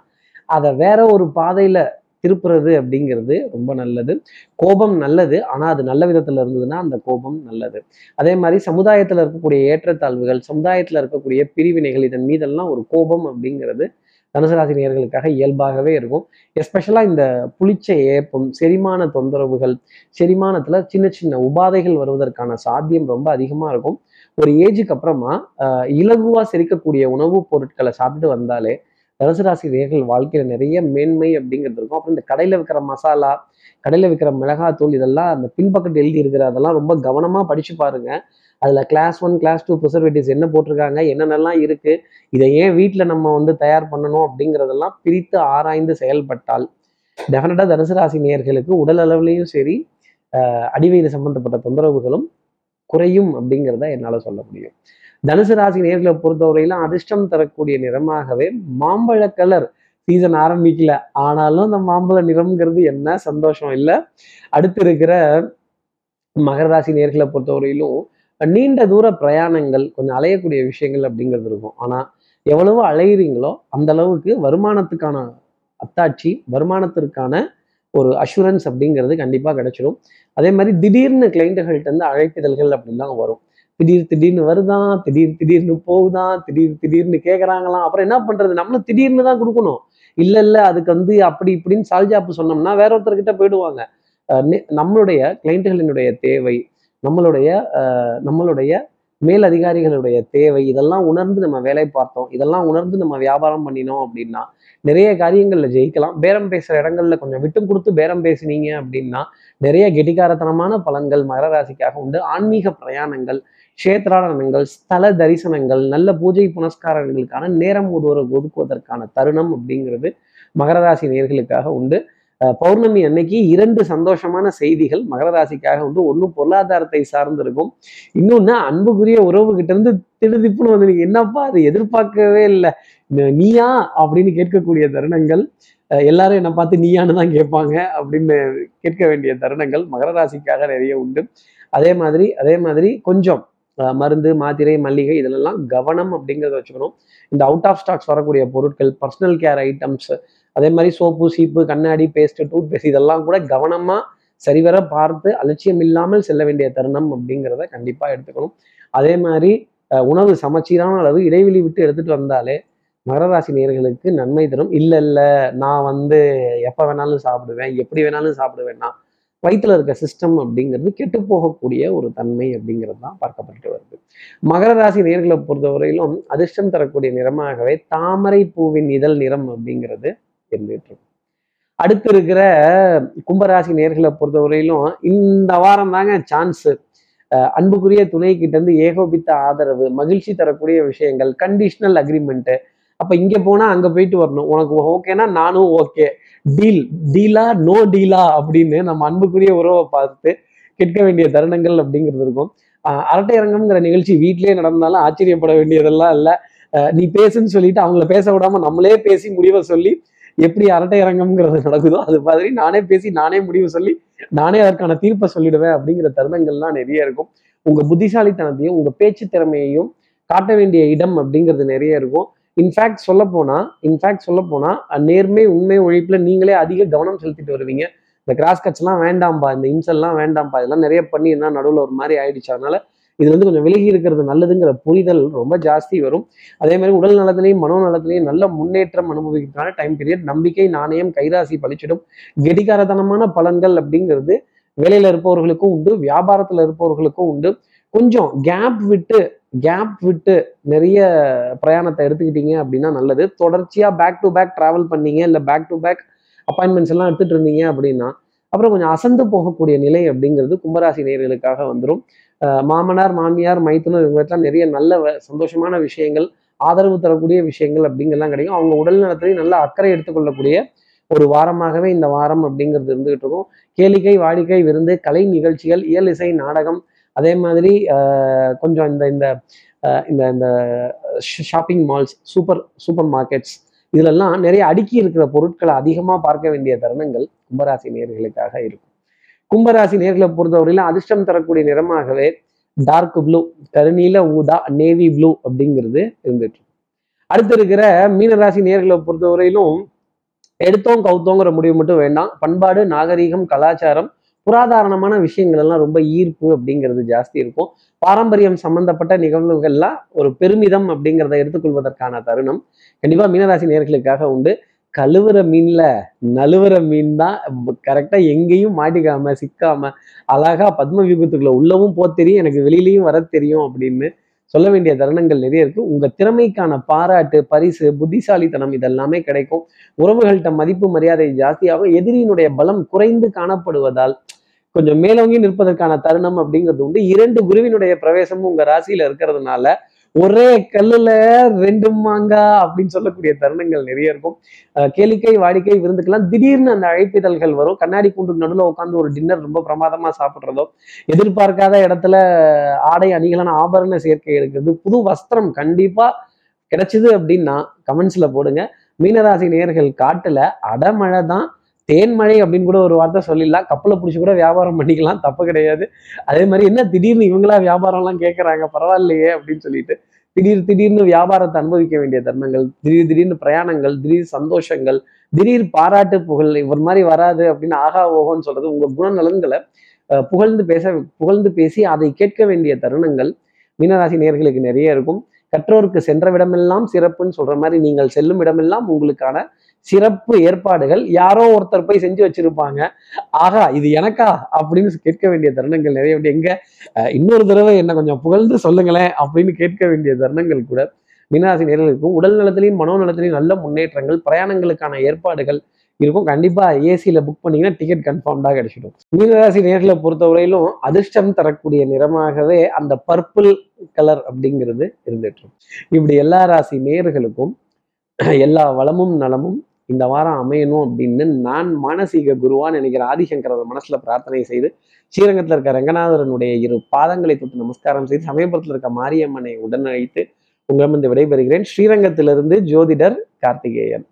அதை வேற ஒரு பாதையில திருப்புறது அப்படிங்கிறது ரொம்ப நல்லது. கோபம் நல்லது, ஆனால் அது நல்ல விதத்துல இருந்ததுன்னா அந்த கோபம் நல்லது. அதே மாதிரி சமுதாயத்துல இருக்கக்கூடிய ஏற்றத்தாழ்வுகள், சமுதாயத்துல இருக்கக்கூடிய பிரிவினைகள் இதன் மீதெல்லாம் ஒரு கோபம் அப்படிங்கிறது தனுசு ராசி நேயர்களுக்காக இயல்பாகவே இருக்கும். எஸ்பெஷலா இந்த புளிச்ச ஏப்பம், செரிமான தொந்தரவுகள், செரிமானத்துல சின்ன சின்ன உபாதைகள் வருவதற்கான சாத்தியம் ரொம்ப அதிகமா இருக்கும். ஒரு ஏஜுக்கு அப்புறமா அஹ் இலகுவா செரிக்கக்கூடிய உணவுப் பொருட்களை சாப்பிட்டு வந்தாலே தனுசு ராசி நேயர்கள் வாழ்க்கையில நிறைய மேன்மை அப்படிங்கிறது இருக்கும். அப்புறம் இந்த கடையில விற்கிற மசாலா, கடையில விற்கிற மிளகாத்தூள் இதெல்லாம் அந்த பின்பக்கத்து எழுதி இருக்கிற அதெல்லாம் ரொம்ப கவனமா படிச்சு பாருங்க. அதுல class one, class two preservatives என்ன போட்டிருக்காங்க, என்னென்னலாம் இருக்கு, இதை ஏன் வீட்டுல நம்ம வந்து தயார் பண்ணணும் அப்படிங்கிறதெல்லாம் பிரித்து ஆராய்ந்து செயல்பட்டால் டெஃபினட்டா தனுசு ராசி நேயர்களுக்கு உடல் அளவுலையும் சரி அஹ் அடிவயிறு சம்பந்தப்பட்ட தொந்தரவுகளும் குறையும் அப்படிங்கிறத என்னால சொல்ல முடியும். தனுசு ராசி நேர்களை பொறுத்தவரையிலும் அதிர்ஷ்டம் தரக்கூடிய நிறமாகவே மாம்பழ கலர். சீசன் ஆரம்பிக்கல, ஆனாலும் அந்த மாம்பழ நிறம்ங்கிறது என்ன சந்தோஷம் இல்லை. அடுத்து இருக்கிற மகர ராசி நேர்களை பொறுத்தவரையிலும் நீண்ட தூர பிரயாணங்கள், கொஞ்சம் அலையக்கூடிய விஷயங்கள் அப்படிங்கிறது இருக்கும். ஆனால் எவ்வளவு அலையிறீங்களோ அந்த அளவுக்கு வருமானத்துக்கான அத்தாட்சி, வருமானத்திற்கான ஒரு அஷூரன்ஸ் அப்படிங்கிறது கண்டிப்பாக கிடைச்சிடும். அதே மாதிரி திடீர்னு கிளைண்ட்டுகள்கிட்ட இருந்து அழைப்பிதழ்கள் அப்படின்லாம் வரும். திடீர் திடீர்னு வருதான், திடீர் திடீர்னு போகுதான், திடீர் திடீர்னு கேட்குறாங்களாம். அப்புறம் என்ன பண்ணுறது, நம்மளும் திடீர்னு தான் கொடுக்கணும். இல்லை இல்லை அதுக்கு வந்து அப்படி இப்படின்னு சால்ஜாப்பு சொன்னோம்னா வேற ஒருத்தர்கிட்ட போயிடுவாங்க. நம்மளுடைய கிளைண்ட்டுகளினுடைய தேவை, நம்மளுடைய நம்மளுடைய மேலதிகாரிகளுடைய தேவை இதெல்லாம் உணர்ந்து நம்ம வேலை பார்த்தோம், இதெல்லாம் உணர்ந்து நம்ம வியாபாரம் பண்ணினோம் அப்படின்னா நிறைய காரியங்களில் ஜெயிக்கலாம். பேரம் பேசுகிற இடங்கள்ல கொஞ்சம் விட்டு கொடுத்து பேரம் பேசுனீங்க அப்படின்னா நிறைய கெட்டிகாரத்தனமான பலன்கள் மகர ராசிக்காக உண்டு. ஆன்மீக பிரயாணங்கள், க்ஷேத்ராடனங்கள், ஸ்தல தரிசனங்கள், நல்ல பூஜை புனஸ்காரங்களுக்கான நேரம் ஒருவரை ஒதுக்குவதற்கான தருணம் அப்படிங்கிறது மகர ராசி நேயர்களுக்காக உண்டு. பௌர்ணமி அன்னைக்கு இரண்டு சந்தோஷமான செய்திகள் மகர ராசிக்காக வந்து, ஒன்றும் பொருளாதாரத்தை சார்ந்திருக்கும், இன்னொன்னு அன்புக்குரிய உறவுகிட்ட இருந்து திடுதிப்புன்னு வந்து நீங்க என்னப்பா அது எதிர்பார்க்கவே இல்லை, நீயா அப்படின்னு கேட்கக்கூடிய தருணங்கள், எல்லாரும் என்னை பார்த்து நீயான்னு தான் கேட்பாங்க அப்படின்னு கேட்க வேண்டிய தருணங்கள் மகர ராசிக்காக நிறைய உண்டு. அதே மாதிரி அதே மாதிரி கொஞ்சம் மருந்து, மாத்திரை, மல்லிகை இதெல்லாம் கவனம் அப்படிங்கிறத வச்சுக்கணும். இந்த அவுட் ஆஃப் ஸ்டாக்ஸ் வரக்கூடிய பொருட்கள், பர்சனல் கேர் ஐட்டம்ஸ், அதே மாதிரி சோப்பு, சீப்பு, கண்ணாடி, பேஸ்ட்டு, டூத் பேஸ்ட் இதெல்லாம் கூட கவனமாக சரிவர பார்த்து அலட்சியம் இல்லாமல் செல்ல வேண்டிய தருணம் அப்படிங்கிறத கண்டிப்பாக எடுத்துக்கணும். அதே மாதிரி உணவு சமச்சீரான அளவு இடைவெளி விட்டு எடுத்துகிட்டு வந்தாலே மகராசி நேயர்களுக்கு நன்மை தரும். இல்லை இல்லை நான் வந்து எப்போ வேணாலும் சாப்பிடுவேன், எப்படி வேணாலும் சாப்பிடுவேன்னா வயிற்றில் இருக்க சிஸ்டம் அப்படிங்கிறது கெட்டு போகக்கூடிய ஒரு தன்மை அப்படிங்கிறது தான் பார்க்கப்பட்டு வருது. மகர ராசி நேயர்களை பொறுத்தவரையிலும் அதிர்ஷ்டம் தரக்கூடிய நிறமாகவே தாமரை பூவின் இதழ் நிறம் அப்படிங்கிறது இருந்துகிட்டு இருக்கும். அடுத்து இருக்கிற கும்பராசி நேயர்களை பொறுத்தவரையிலும் இந்த வாரம் தாங்க சான்ஸு. அன்புக்குரிய துணை கிட்ட இருந்து ஏகோபித்த ஆதரவு, மகிழ்ச்சி தரக்கூடிய விஷயங்கள், கண்டிஷனல் அக்ரிமெண்ட்டு. அப்போ இங்கே போனால் அங்கே போயிட்டு வரணும், உனக்கு ஓகேனா நானும் ஓகே, டீல் டீலா நோ டீலா அப்படின்னு நம்ம அன்புக்குரிய உறவை பார்த்து கேட்க வேண்டிய தருணங்கள் அப்படிங்கிறது இருக்கும். அரட்டை அரங்கம்ங்கிற நிகழ்ச்சி வீட்டிலே நடந்தாலும் ஆச்சரியப்பட வேண்டியதெல்லாம் இல்லை. நீ பேசுன்னு சொல்லிட்டு அவங்கள பேச விடாம நம்மளே பேசி முடிவை சொல்லி எப்படி அரட்டை அரங்கம்ங்கிறது நடக்குதோ அது மாதிரி நானே பேசி நானே முடிவு சொல்லி நானே அதற்கான தீர்ப்பை சொல்லிடுவேன் அப்படிங்கிற தருணங்கள்லாம் நிறைய இருக்கும். உங்க புத்திசாலித்தனத்தையும் உங்க பேச்சு திறமையையும் காட்ட வேண்டிய இடம் அப்படிங்கிறது நிறைய இருக்கும். இன்ஃபேக்ட் சொல்ல போனால் இன்ஃபேக்ட் சொல்ல போனால் நேர்மை உண்மை ஒழிப்பில் நீங்களே அதிக கவனம் செலுத்திட்டு வருவீங்க. இந்த கிராஸ் கட்ஸ்லாம் வேண்டாம்பா, இந்த இன்சல்லாம் வேண்டாம்பா, இதெல்லாம் நிறைய பண்ணி என்ன நடுவில் ஒரு மாதிரி ஆயிடுச்சு, அதனால இது வந்து கொஞ்சம் விலகி இருக்கிறது நல்லதுங்கிற புரிதல் ரொம்ப ஜாஸ்தி வரும். அதே மாதிரி உடல் நலத்திலையும் மனோ நலத்திலையும் நல்ல முன்னேற்றம் அனுபவிக்கிறதுனால டைம் பீரியட் நம்பிக்கை நாணயம் கைராசி பழிச்சிடும். கெடிகாரத்தனமான பலன்கள் அப்படிங்கிறது வேலையில் இருப்பவர்களுக்கும் உண்டு, வியாபாரத்தில் இருப்பவர்களுக்கும் உண்டு. கொஞ்சம் கேப் விட்டு கேப் விட்டு நிறைய பிரயாணத்தை எடுத்துக்கிட்டீங்க அப்படின்னா நல்லது. தொடர்ச்சியாக பேக் டு பேக் ட்ராவல் பண்ணீங்க, இல்லை பேக் டு பேக் அப்பாயின்மெண்ட்ஸ் எல்லாம் எடுத்துகிட்டு இருந்தீங்க அப்படின்னா அப்புறம் கொஞ்சம் அசந்து போகக்கூடிய நிலை அப்படிங்கிறது கும்பராசி நேயர்களுக்காக வந்துடும். மாமனார் மாமியார் மைத்துனர் இவங்கெல்லாம் நிறைய நல்ல சந்தோஷமான விஷயங்கள், ஆதரவு தரக்கூடிய விஷயங்கள் அப்படிங்கிறலாம் கிடைக்கும். அவங்க உடல் நலத்திலையும் நல்ல அக்கறை எடுத்துக்கொள்ளக்கூடிய ஒரு வாரமாகவே இந்த வாரம் அப்படிங்கிறது இருந்துகிட்டு இருக்கும். கேளிக்கை வாடிக்கை விருந்து கலை நிகழ்ச்சிகள், இயல் இசை நாடகம், அதே மாதிரி கொஞ்சம் இந்த இந்த இந்த இந்த shopping malls, super super markets இதிலெல்லாம் நிறைய அடுக்கி இருக்கிற பொருட்களை அதிகமாக பார்க்க வேண்டிய தருணங்கள் கும்பராசி நேயர்களுக்காக இருக்கும். கும்பராசி நேயர்களை பொறுத்தவரையில அதிர்ஷ்டம் தரக்கூடிய நிறமாகவே டார்க் ப்ளூ, கருநீல ஊதா, நேவி ப்ளூ அப்படிங்கிறது இருந்துட்டு இருக்கும். அடுத்து இருக்கிற மீனராசி நேயர்களை பொறுத்தவரையிலும் எடுத்தோம் கவுத்தோங்கிற முடிவு மட்டும் வேண்டாம். பண்பாடு, நாகரீகம், கலாச்சாரம், புராதாரணமான விஷயங்கள் எல்லாம் ரொம்ப ஈர்ப்பு அப்படிங்கிறது ஜாஸ்தி இருக்கும். பாரம்பரியம் சம்பந்தப்பட்ட நிகழ்வுகள்லாம் ஒரு பெருமிதம் அப்படிங்கிறத எடுத்துக்கொள்வதற்கான தருணம் கண்டிப்பாக மீனராசி நேயர்களுக்காக உண்டு. கழுவுற மீனில் நழுவுற மீன் தான் கரெக்டாக, எங்கேயும் மாட்டிக்காமல் சிக்காமல் அழகாக பத்ம வியூகத்துக்குள்ளே உள்ளவும் போக தெரியும், எனக்கு வெளியிலையும் வர தெரியும் அப்படின்னு சொல்ல வேண்டிய தருணங்கள் நிறைய இருக்குது. உங்கள் திறமைக்கான பாராட்டு, பரிசு, புத்திசாலித்தனம் இதெல்லாமே கிடைக்கும். உறவுகள்கிட்ட மதிப்பு மரியாதை ஜாஸ்தியாகும். எதிரியினுடைய பலம் குறைந்து காணப்படுவதால் கொஞ்சம் மேலோங்கி நிற்பதற்கான தருணம் அப்படிங்கிறது உண்டு. இரண்டு குருவினுடைய பிரவேசமும் உங்கள் ராசியில் இருக்கிறதுனால ஒரே கல்லுல ரெண்டு மாங்கா அப்படின்னு சொல்லக்கூடிய தருணங்கள் நிறைய இருக்கும். கேளிக்கை வாடிக்கை விருந்துக்கெல்லாம் திடீர்னு அந்த அழைப்பிதழ்கள் வரும். கண்ணாடி கூண்டுக்கு நடுவில் உட்காந்து ஒரு டின்னர் ரொம்ப பிரமாதமா சாப்பிட்றதோ, எதிர்பார்க்காத இடத்துல ஆடை அணிகளான ஆபரண சேர்க்கை எடுக்கிறது, புது வஸ்திரம் கண்டிப்பா கிடைச்சிது அப்படின்னா கமெண்ட்ஸ்ல போடுங்க. மீனராசி நேயர்கள் காட்டுல அடமழை தான், தேன்மழை அப்படின்னு கூட ஒரு வார்த்தை சொல்லிடலாம். கப்பலை பிடிச்சி கூட வியாபாரம் பண்ணிக்கலாம், தப்பு கிடையாது. அதே மாதிரி என்ன திடீர்னு இவங்களா வியாபாரம்லாம் கேட்குறாங்க பரவாயில்லையே அப்படின்னு சொல்லிட்டு திடீர் திடீர்னு வியாபாரத்தை அனுபவிக்க வேண்டிய தருணங்கள், திடீர் திடீர்னு பிரயாணங்கள், திடீர் சந்தோஷங்கள், திடீர் பாராட்டு புகழ் இவர் மாதிரி வராது அப்படின்னு ஆகா ஓகோன்னு சொல்றது. உங்க குணநலன்களை புகழ்ந்து பேச புகழ்ந்து பேசி அதை கேட்க வேண்டிய தருணங்கள் மீனராசி நேயர்களுக்கு நிறைய இருக்கும். கற்றோருக்கு சென்ற இடமெல்லாம் சிறப்புன்னு சொல்ற மாதிரி நீங்கள் செல்லும் இடமெல்லாம் உங்களுக்கான சிறப்பு ஏற்பாடுகள் யாரோ ஒருத்தர் போய் செஞ்சு வச்சிருப்பாங்க. ஆகா இது எனக்கா அப்படின்னு கேட்க வேண்டிய தருணங்கள் நிறைய உண்டு. எங்க இன்னொரு தடவை என்ன கொஞ்சம் புகழ்ந்து சொல்லுங்களேன் அப்படின்னு கேட்க வேண்டிய தருணங்கள் கூட மீனராசி நேயர்களுக்கு இருக்கும். உடல் நலத்திலையும் மனோ நலத்திலையும் நல்ல முன்னேற்றங்கள், பிரயாணங்களுக்கான ஏற்பாடுகள் இருக்கும். கண்டிப்பா ஏசியில புக் பண்ணீங்கன்னா டிக்கெட் கன்ஃபார்ம்டாக கிடைச்சிடும். மீனராசி நேயர்களை பொறுத்தவரையிலும் அதிர்ஷ்டம் தரக்கூடிய நிறமாகவே அந்த பர்பிள் கலர் அப்படிங்கிறது இருந்துட்டு, இப்படி எல்லா ராசி நேயர்களுக்கும் எல்லா வளமும் நலமும் இந்த வாரம் அமையணும் அப்படின்னு நான் மானசீக குருவான்னு நினைக்கிற ஆதிசங்கர மனசுல பிரார்த்தனை செய்து, ஸ்ரீரங்கத்தில் இருக்க ரங்கநாதரனுடைய இரு பாதங்களை தொட்டு நமஸ்காரம் செய்து, சமயபுரத்தில் இருக்க மாரியம்மனை உடனழைத்து உங்களிடமிருந்து விடைபெறுகிறேன். ஸ்ரீரங்கத்திலிருந்து ஜோதிடர் கார்த்திகேயன்.